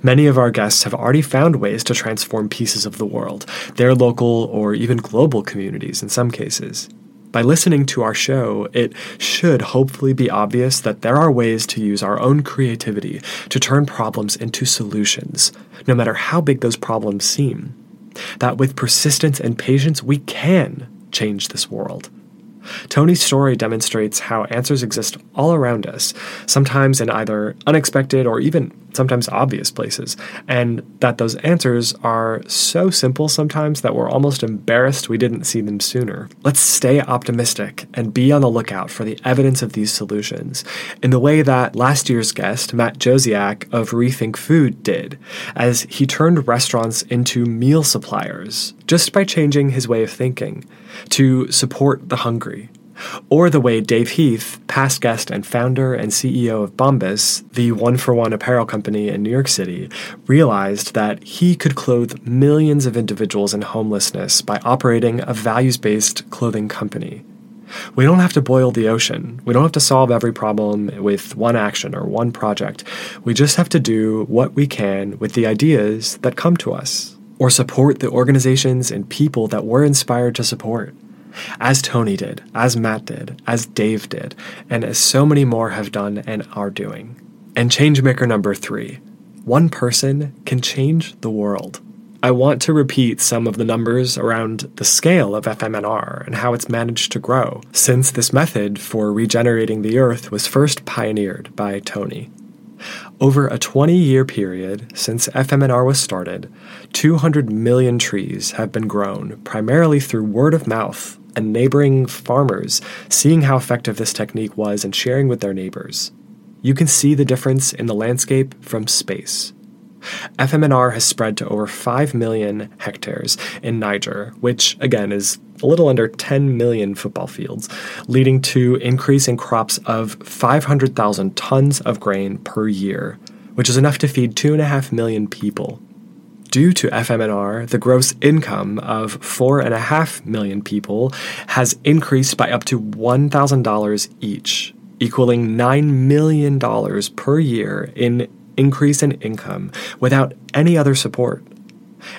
Many of our guests have already found ways to transform pieces of the world, their local or even global communities in some cases. By listening to our show, it should hopefully be obvious that there are ways to use our own creativity to turn problems into solutions, no matter how big those problems seem. that with persistence and patience, we can change this world. Tony's story demonstrates how answers exist all around us, sometimes in either unexpected or even sometimes obvious places, and that those answers are so simple sometimes that we're almost embarrassed we didn't see them sooner. Let's stay optimistic and be on the lookout for the evidence of these solutions, in the way that last year's guest, Matt Josiak of Rethink Food, did, as he turned restaurants into meal suppliers just by changing his way of thinking to support the hungry. Or the way Dave Heath, past guest and founder and CEO of Bombas, the one-for-one apparel company in New York City, realized that he could clothe millions of individuals in homelessness by operating a values-based clothing company. We don't have to boil the ocean. We don't have to solve every problem with one action or one project. We just have to do what we can with the ideas that come to us, or support the organizations and people that we're inspired to support. As Tony did, as Matt did, as Dave did, and as so many more have done and are doing. And changemaker number 3, one person can change the world. I want to repeat some of the numbers around the scale of FMNR and how it's managed to grow since this method for regenerating the earth was first pioneered by Tony. Over a 20-year period since FMNR was started, 200 million trees have been grown, primarily through word of mouth and neighboring farmers seeing how effective this technique was and sharing with their neighbors. You can see the difference in the landscape from space. FMNR has spread to over 5 million hectares in Niger, which, again, is a little under 10 million football fields, leading to increase in crops of 500,000 tons of grain per year, which is enough to feed 2.5 million people. Due to FMNR, the gross income of 4.5 million people has increased by up to $1,000 each, equaling $9 million per year in increase in income without any other support.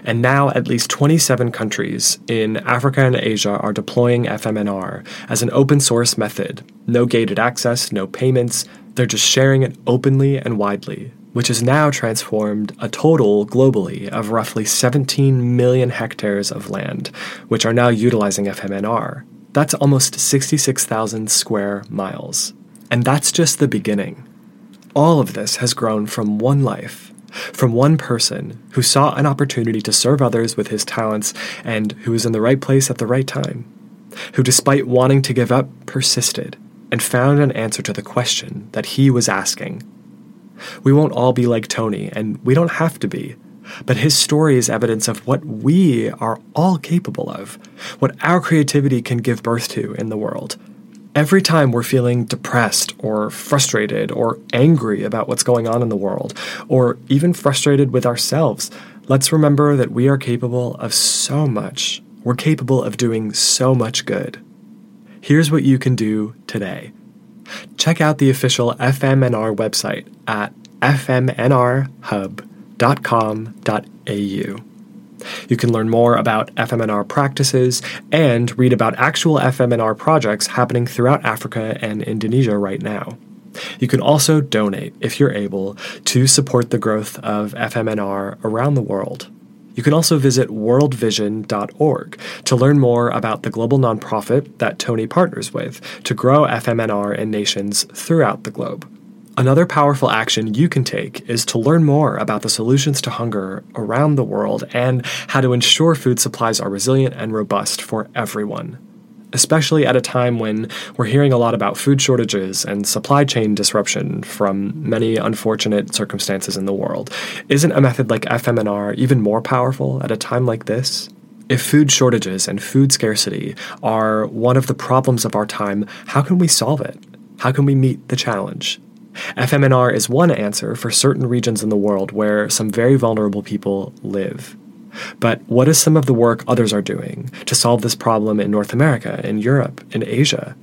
And now at least 27 countries in Africa and Asia are deploying FMNR as an open source method. No gated access, no payments, they're just sharing it openly and widely, which has now transformed a total globally of roughly 17 million hectares of land, which are now utilizing FMNR. That's almost 66,000 square miles. And that's just the beginning. All of this has grown from one life, from one person who saw an opportunity to serve others with his talents and who was in the right place at the right time, who despite wanting to give up, persisted and found an answer to the question that he was asking. We won't all be like Tony, and we don't have to be, but his story is evidence of what we are all capable of, what our creativity can give birth to in the world. Every time we're feeling depressed or frustrated or angry about what's going on in the world, or even frustrated with ourselves, let's remember that we are capable of so much. We're capable of doing so much good. Here's what you can do today. Check out the official FMNR website at fmnrhub.com.au. You can learn more about FMNR practices and read about actual FMNR projects happening throughout Africa and Indonesia right now. You can also donate, if you're able, to support the growth of FMNR around the world. You can also visit worldvision.org to learn more about the global nonprofit that Tony partners with to grow FMNR in nations throughout the globe. Another powerful action you can take is to learn more about the solutions to hunger around the world and how to ensure food supplies are resilient and robust for everyone, especially at a time when we're hearing a lot about food shortages and supply chain disruption from many unfortunate circumstances in the world. Isn't a method like FMNR even more powerful at a time like this? If food shortages and food scarcity are one of the problems of our time, how can we solve it? How can we meet the challenge? FMNR is one answer for certain regions in the world where some very vulnerable people live. But what is some of the work others are doing to solve this problem in North America, in Europe, in Asia?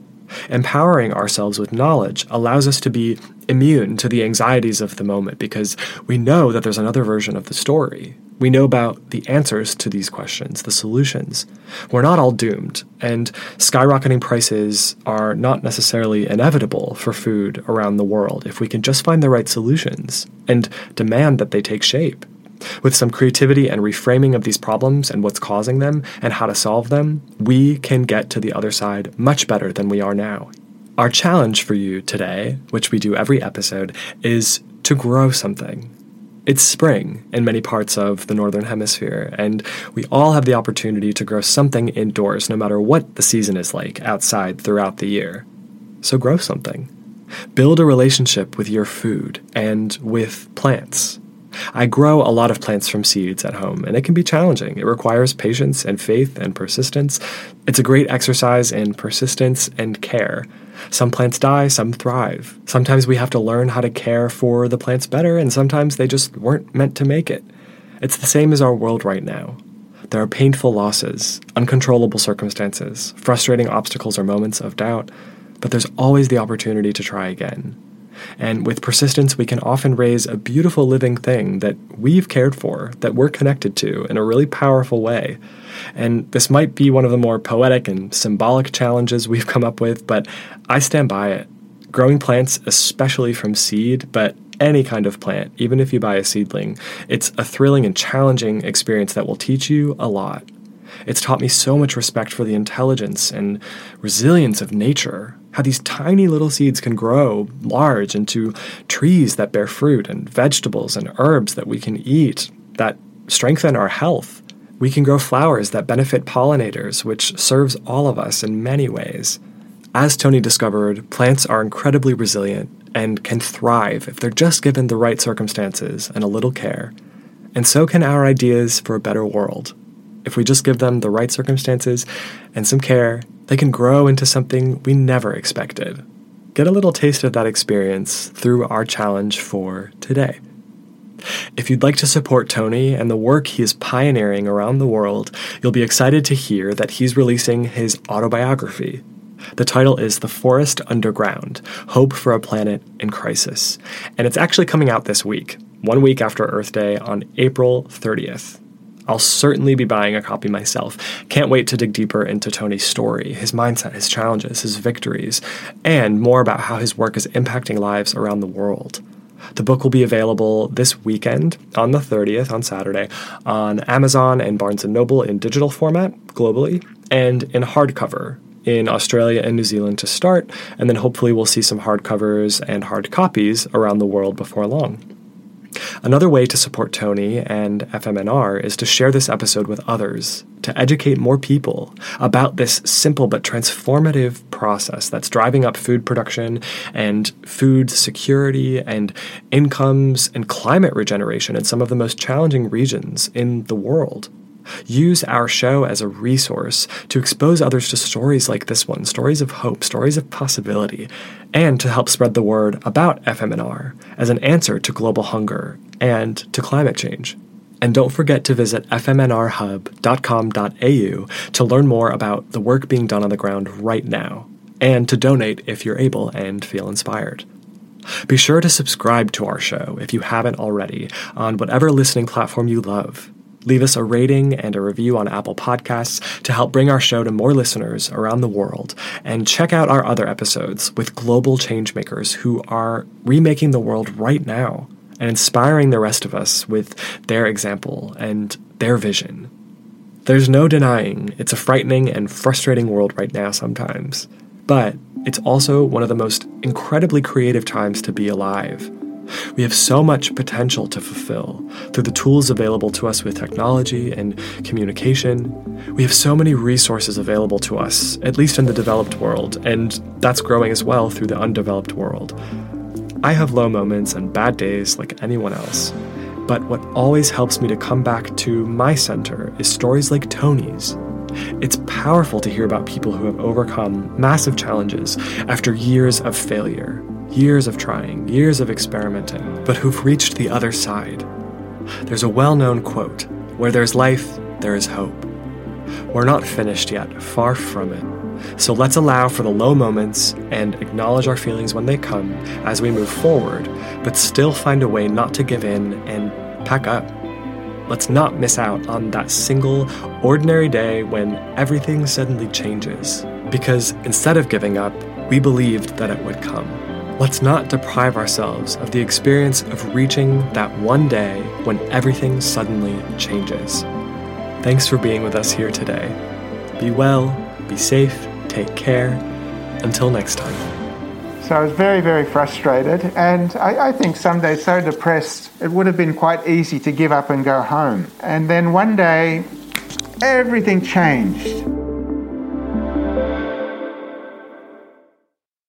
Empowering ourselves with knowledge allows us to be immune to the anxieties of the moment because we know that there's another version of the story. We know about the answers to these questions, the solutions. We're not all doomed, and skyrocketing prices are not necessarily inevitable for food around the world if we can just find the right solutions and demand that they take shape. With some creativity and reframing of these problems and what's causing them and how to solve them, we can get to the other side much better than we are now. Our challenge for you today, which we do every episode, is to grow something. It's spring in many parts of the Northern Hemisphere, and we all have the opportunity to grow something indoors, no matter what the season is like outside throughout the year. So grow something. Build a relationship with your food and with plants. I grow a lot of plants from seeds at home, and it can be challenging. It requires patience and faith and persistence. It's a great exercise in persistence and care. Some plants die, some thrive. Sometimes we have to learn how to care for the plants better, and sometimes they just weren't meant to make it. It's the same as our world right now. There are painful losses, uncontrollable circumstances, frustrating obstacles or moments of doubt, but there's always the opportunity to try again. And with persistence, we can often raise a beautiful living thing that we've cared for, that we're connected to in a really powerful way. And this might be one of the more poetic and symbolic challenges we've come up with, but I stand by it. Growing plants, especially from seed, but any kind of plant, even if you buy a seedling, it's a thrilling and challenging experience that will teach you a lot. It's taught me so much respect for the intelligence and resilience of nature, how these tiny little seeds can grow large into trees that bear fruit and vegetables and herbs that we can eat, that strengthen our health. We can grow flowers that benefit pollinators, which serves all of us in many ways. As Tony discovered, plants are incredibly resilient and can thrive if they're just given the right circumstances and a little care. And so can our ideas for a better world. If we just give them the right circumstances and some care, they can grow into something we never expected. Get a little taste of that experience through our challenge for today. If you'd like to support Tony and the work he is pioneering around the world, you'll be excited to hear that he's releasing his autobiography. The title is The Forest Underground: Hope for a Planet in Crisis, and it's actually coming out this week, 1 week after Earth Day on April 30th. I'll certainly be buying a copy myself. Can't wait to dig deeper into Tony's story, his mindset, his challenges, his victories, and more about how his work is impacting lives around the world. The book will be available this weekend, on the 30th, on Saturday, on Amazon and Barnes & Noble in digital format globally, and in hardcover in Australia and New Zealand to start, and then hopefully we'll see some hardcovers and hard copies around the world before long. Another way to support Tony and FMNR is to share this episode with others, to educate more people about this simple but transformative process that's driving up food production and food security and incomes and climate regeneration in some of the most challenging regions in the world. Use our show as a resource to expose others to stories like this one, stories of hope, stories of possibility, and to help spread the word about FMNR as an answer to global hunger and to climate change. And don't forget to visit fmnrhub.com.au to learn more about the work being done on the ground right now, and to donate if you're able and feel inspired. Be sure to subscribe to our show, if you haven't already, on whatever listening platform you love. Leave us a rating and a review on Apple Podcasts to help bring our show to more listeners around the world. And check out our other episodes with global changemakers who are remaking the world right now and inspiring the rest of us with their example and their vision. There's no denying it's a frightening and frustrating world right now sometimes, but it's also one of the most incredibly creative times to be alive. We have so much potential to fulfill through the tools available to us with technology and communication. We have so many resources available to us, at least in the developed world, and that's growing as well through the undeveloped world. I have low moments and bad days like anyone else, but what always helps me to come back to my center is stories like Tony's. It's powerful to hear about people who have overcome massive challenges after years of failure. Years of trying, years of experimenting, but who've reached the other side. There's a well-known quote, "Where there's life, there is hope." We're not finished yet, far from it. So let's allow for the low moments and acknowledge our feelings when they come as we move forward, but still find a way not to give in and pack up. Let's not miss out on that single, ordinary day when everything suddenly changes, because instead of giving up, we believed that it would come. Let's not deprive ourselves of the experience of reaching that one day when everything suddenly changes. Thanks for being with us here today. Be well, be safe, take care. Until next time. So I was very, very frustrated, and I think some days so depressed, it would have been quite easy to give up and go home. And then one day, everything changed.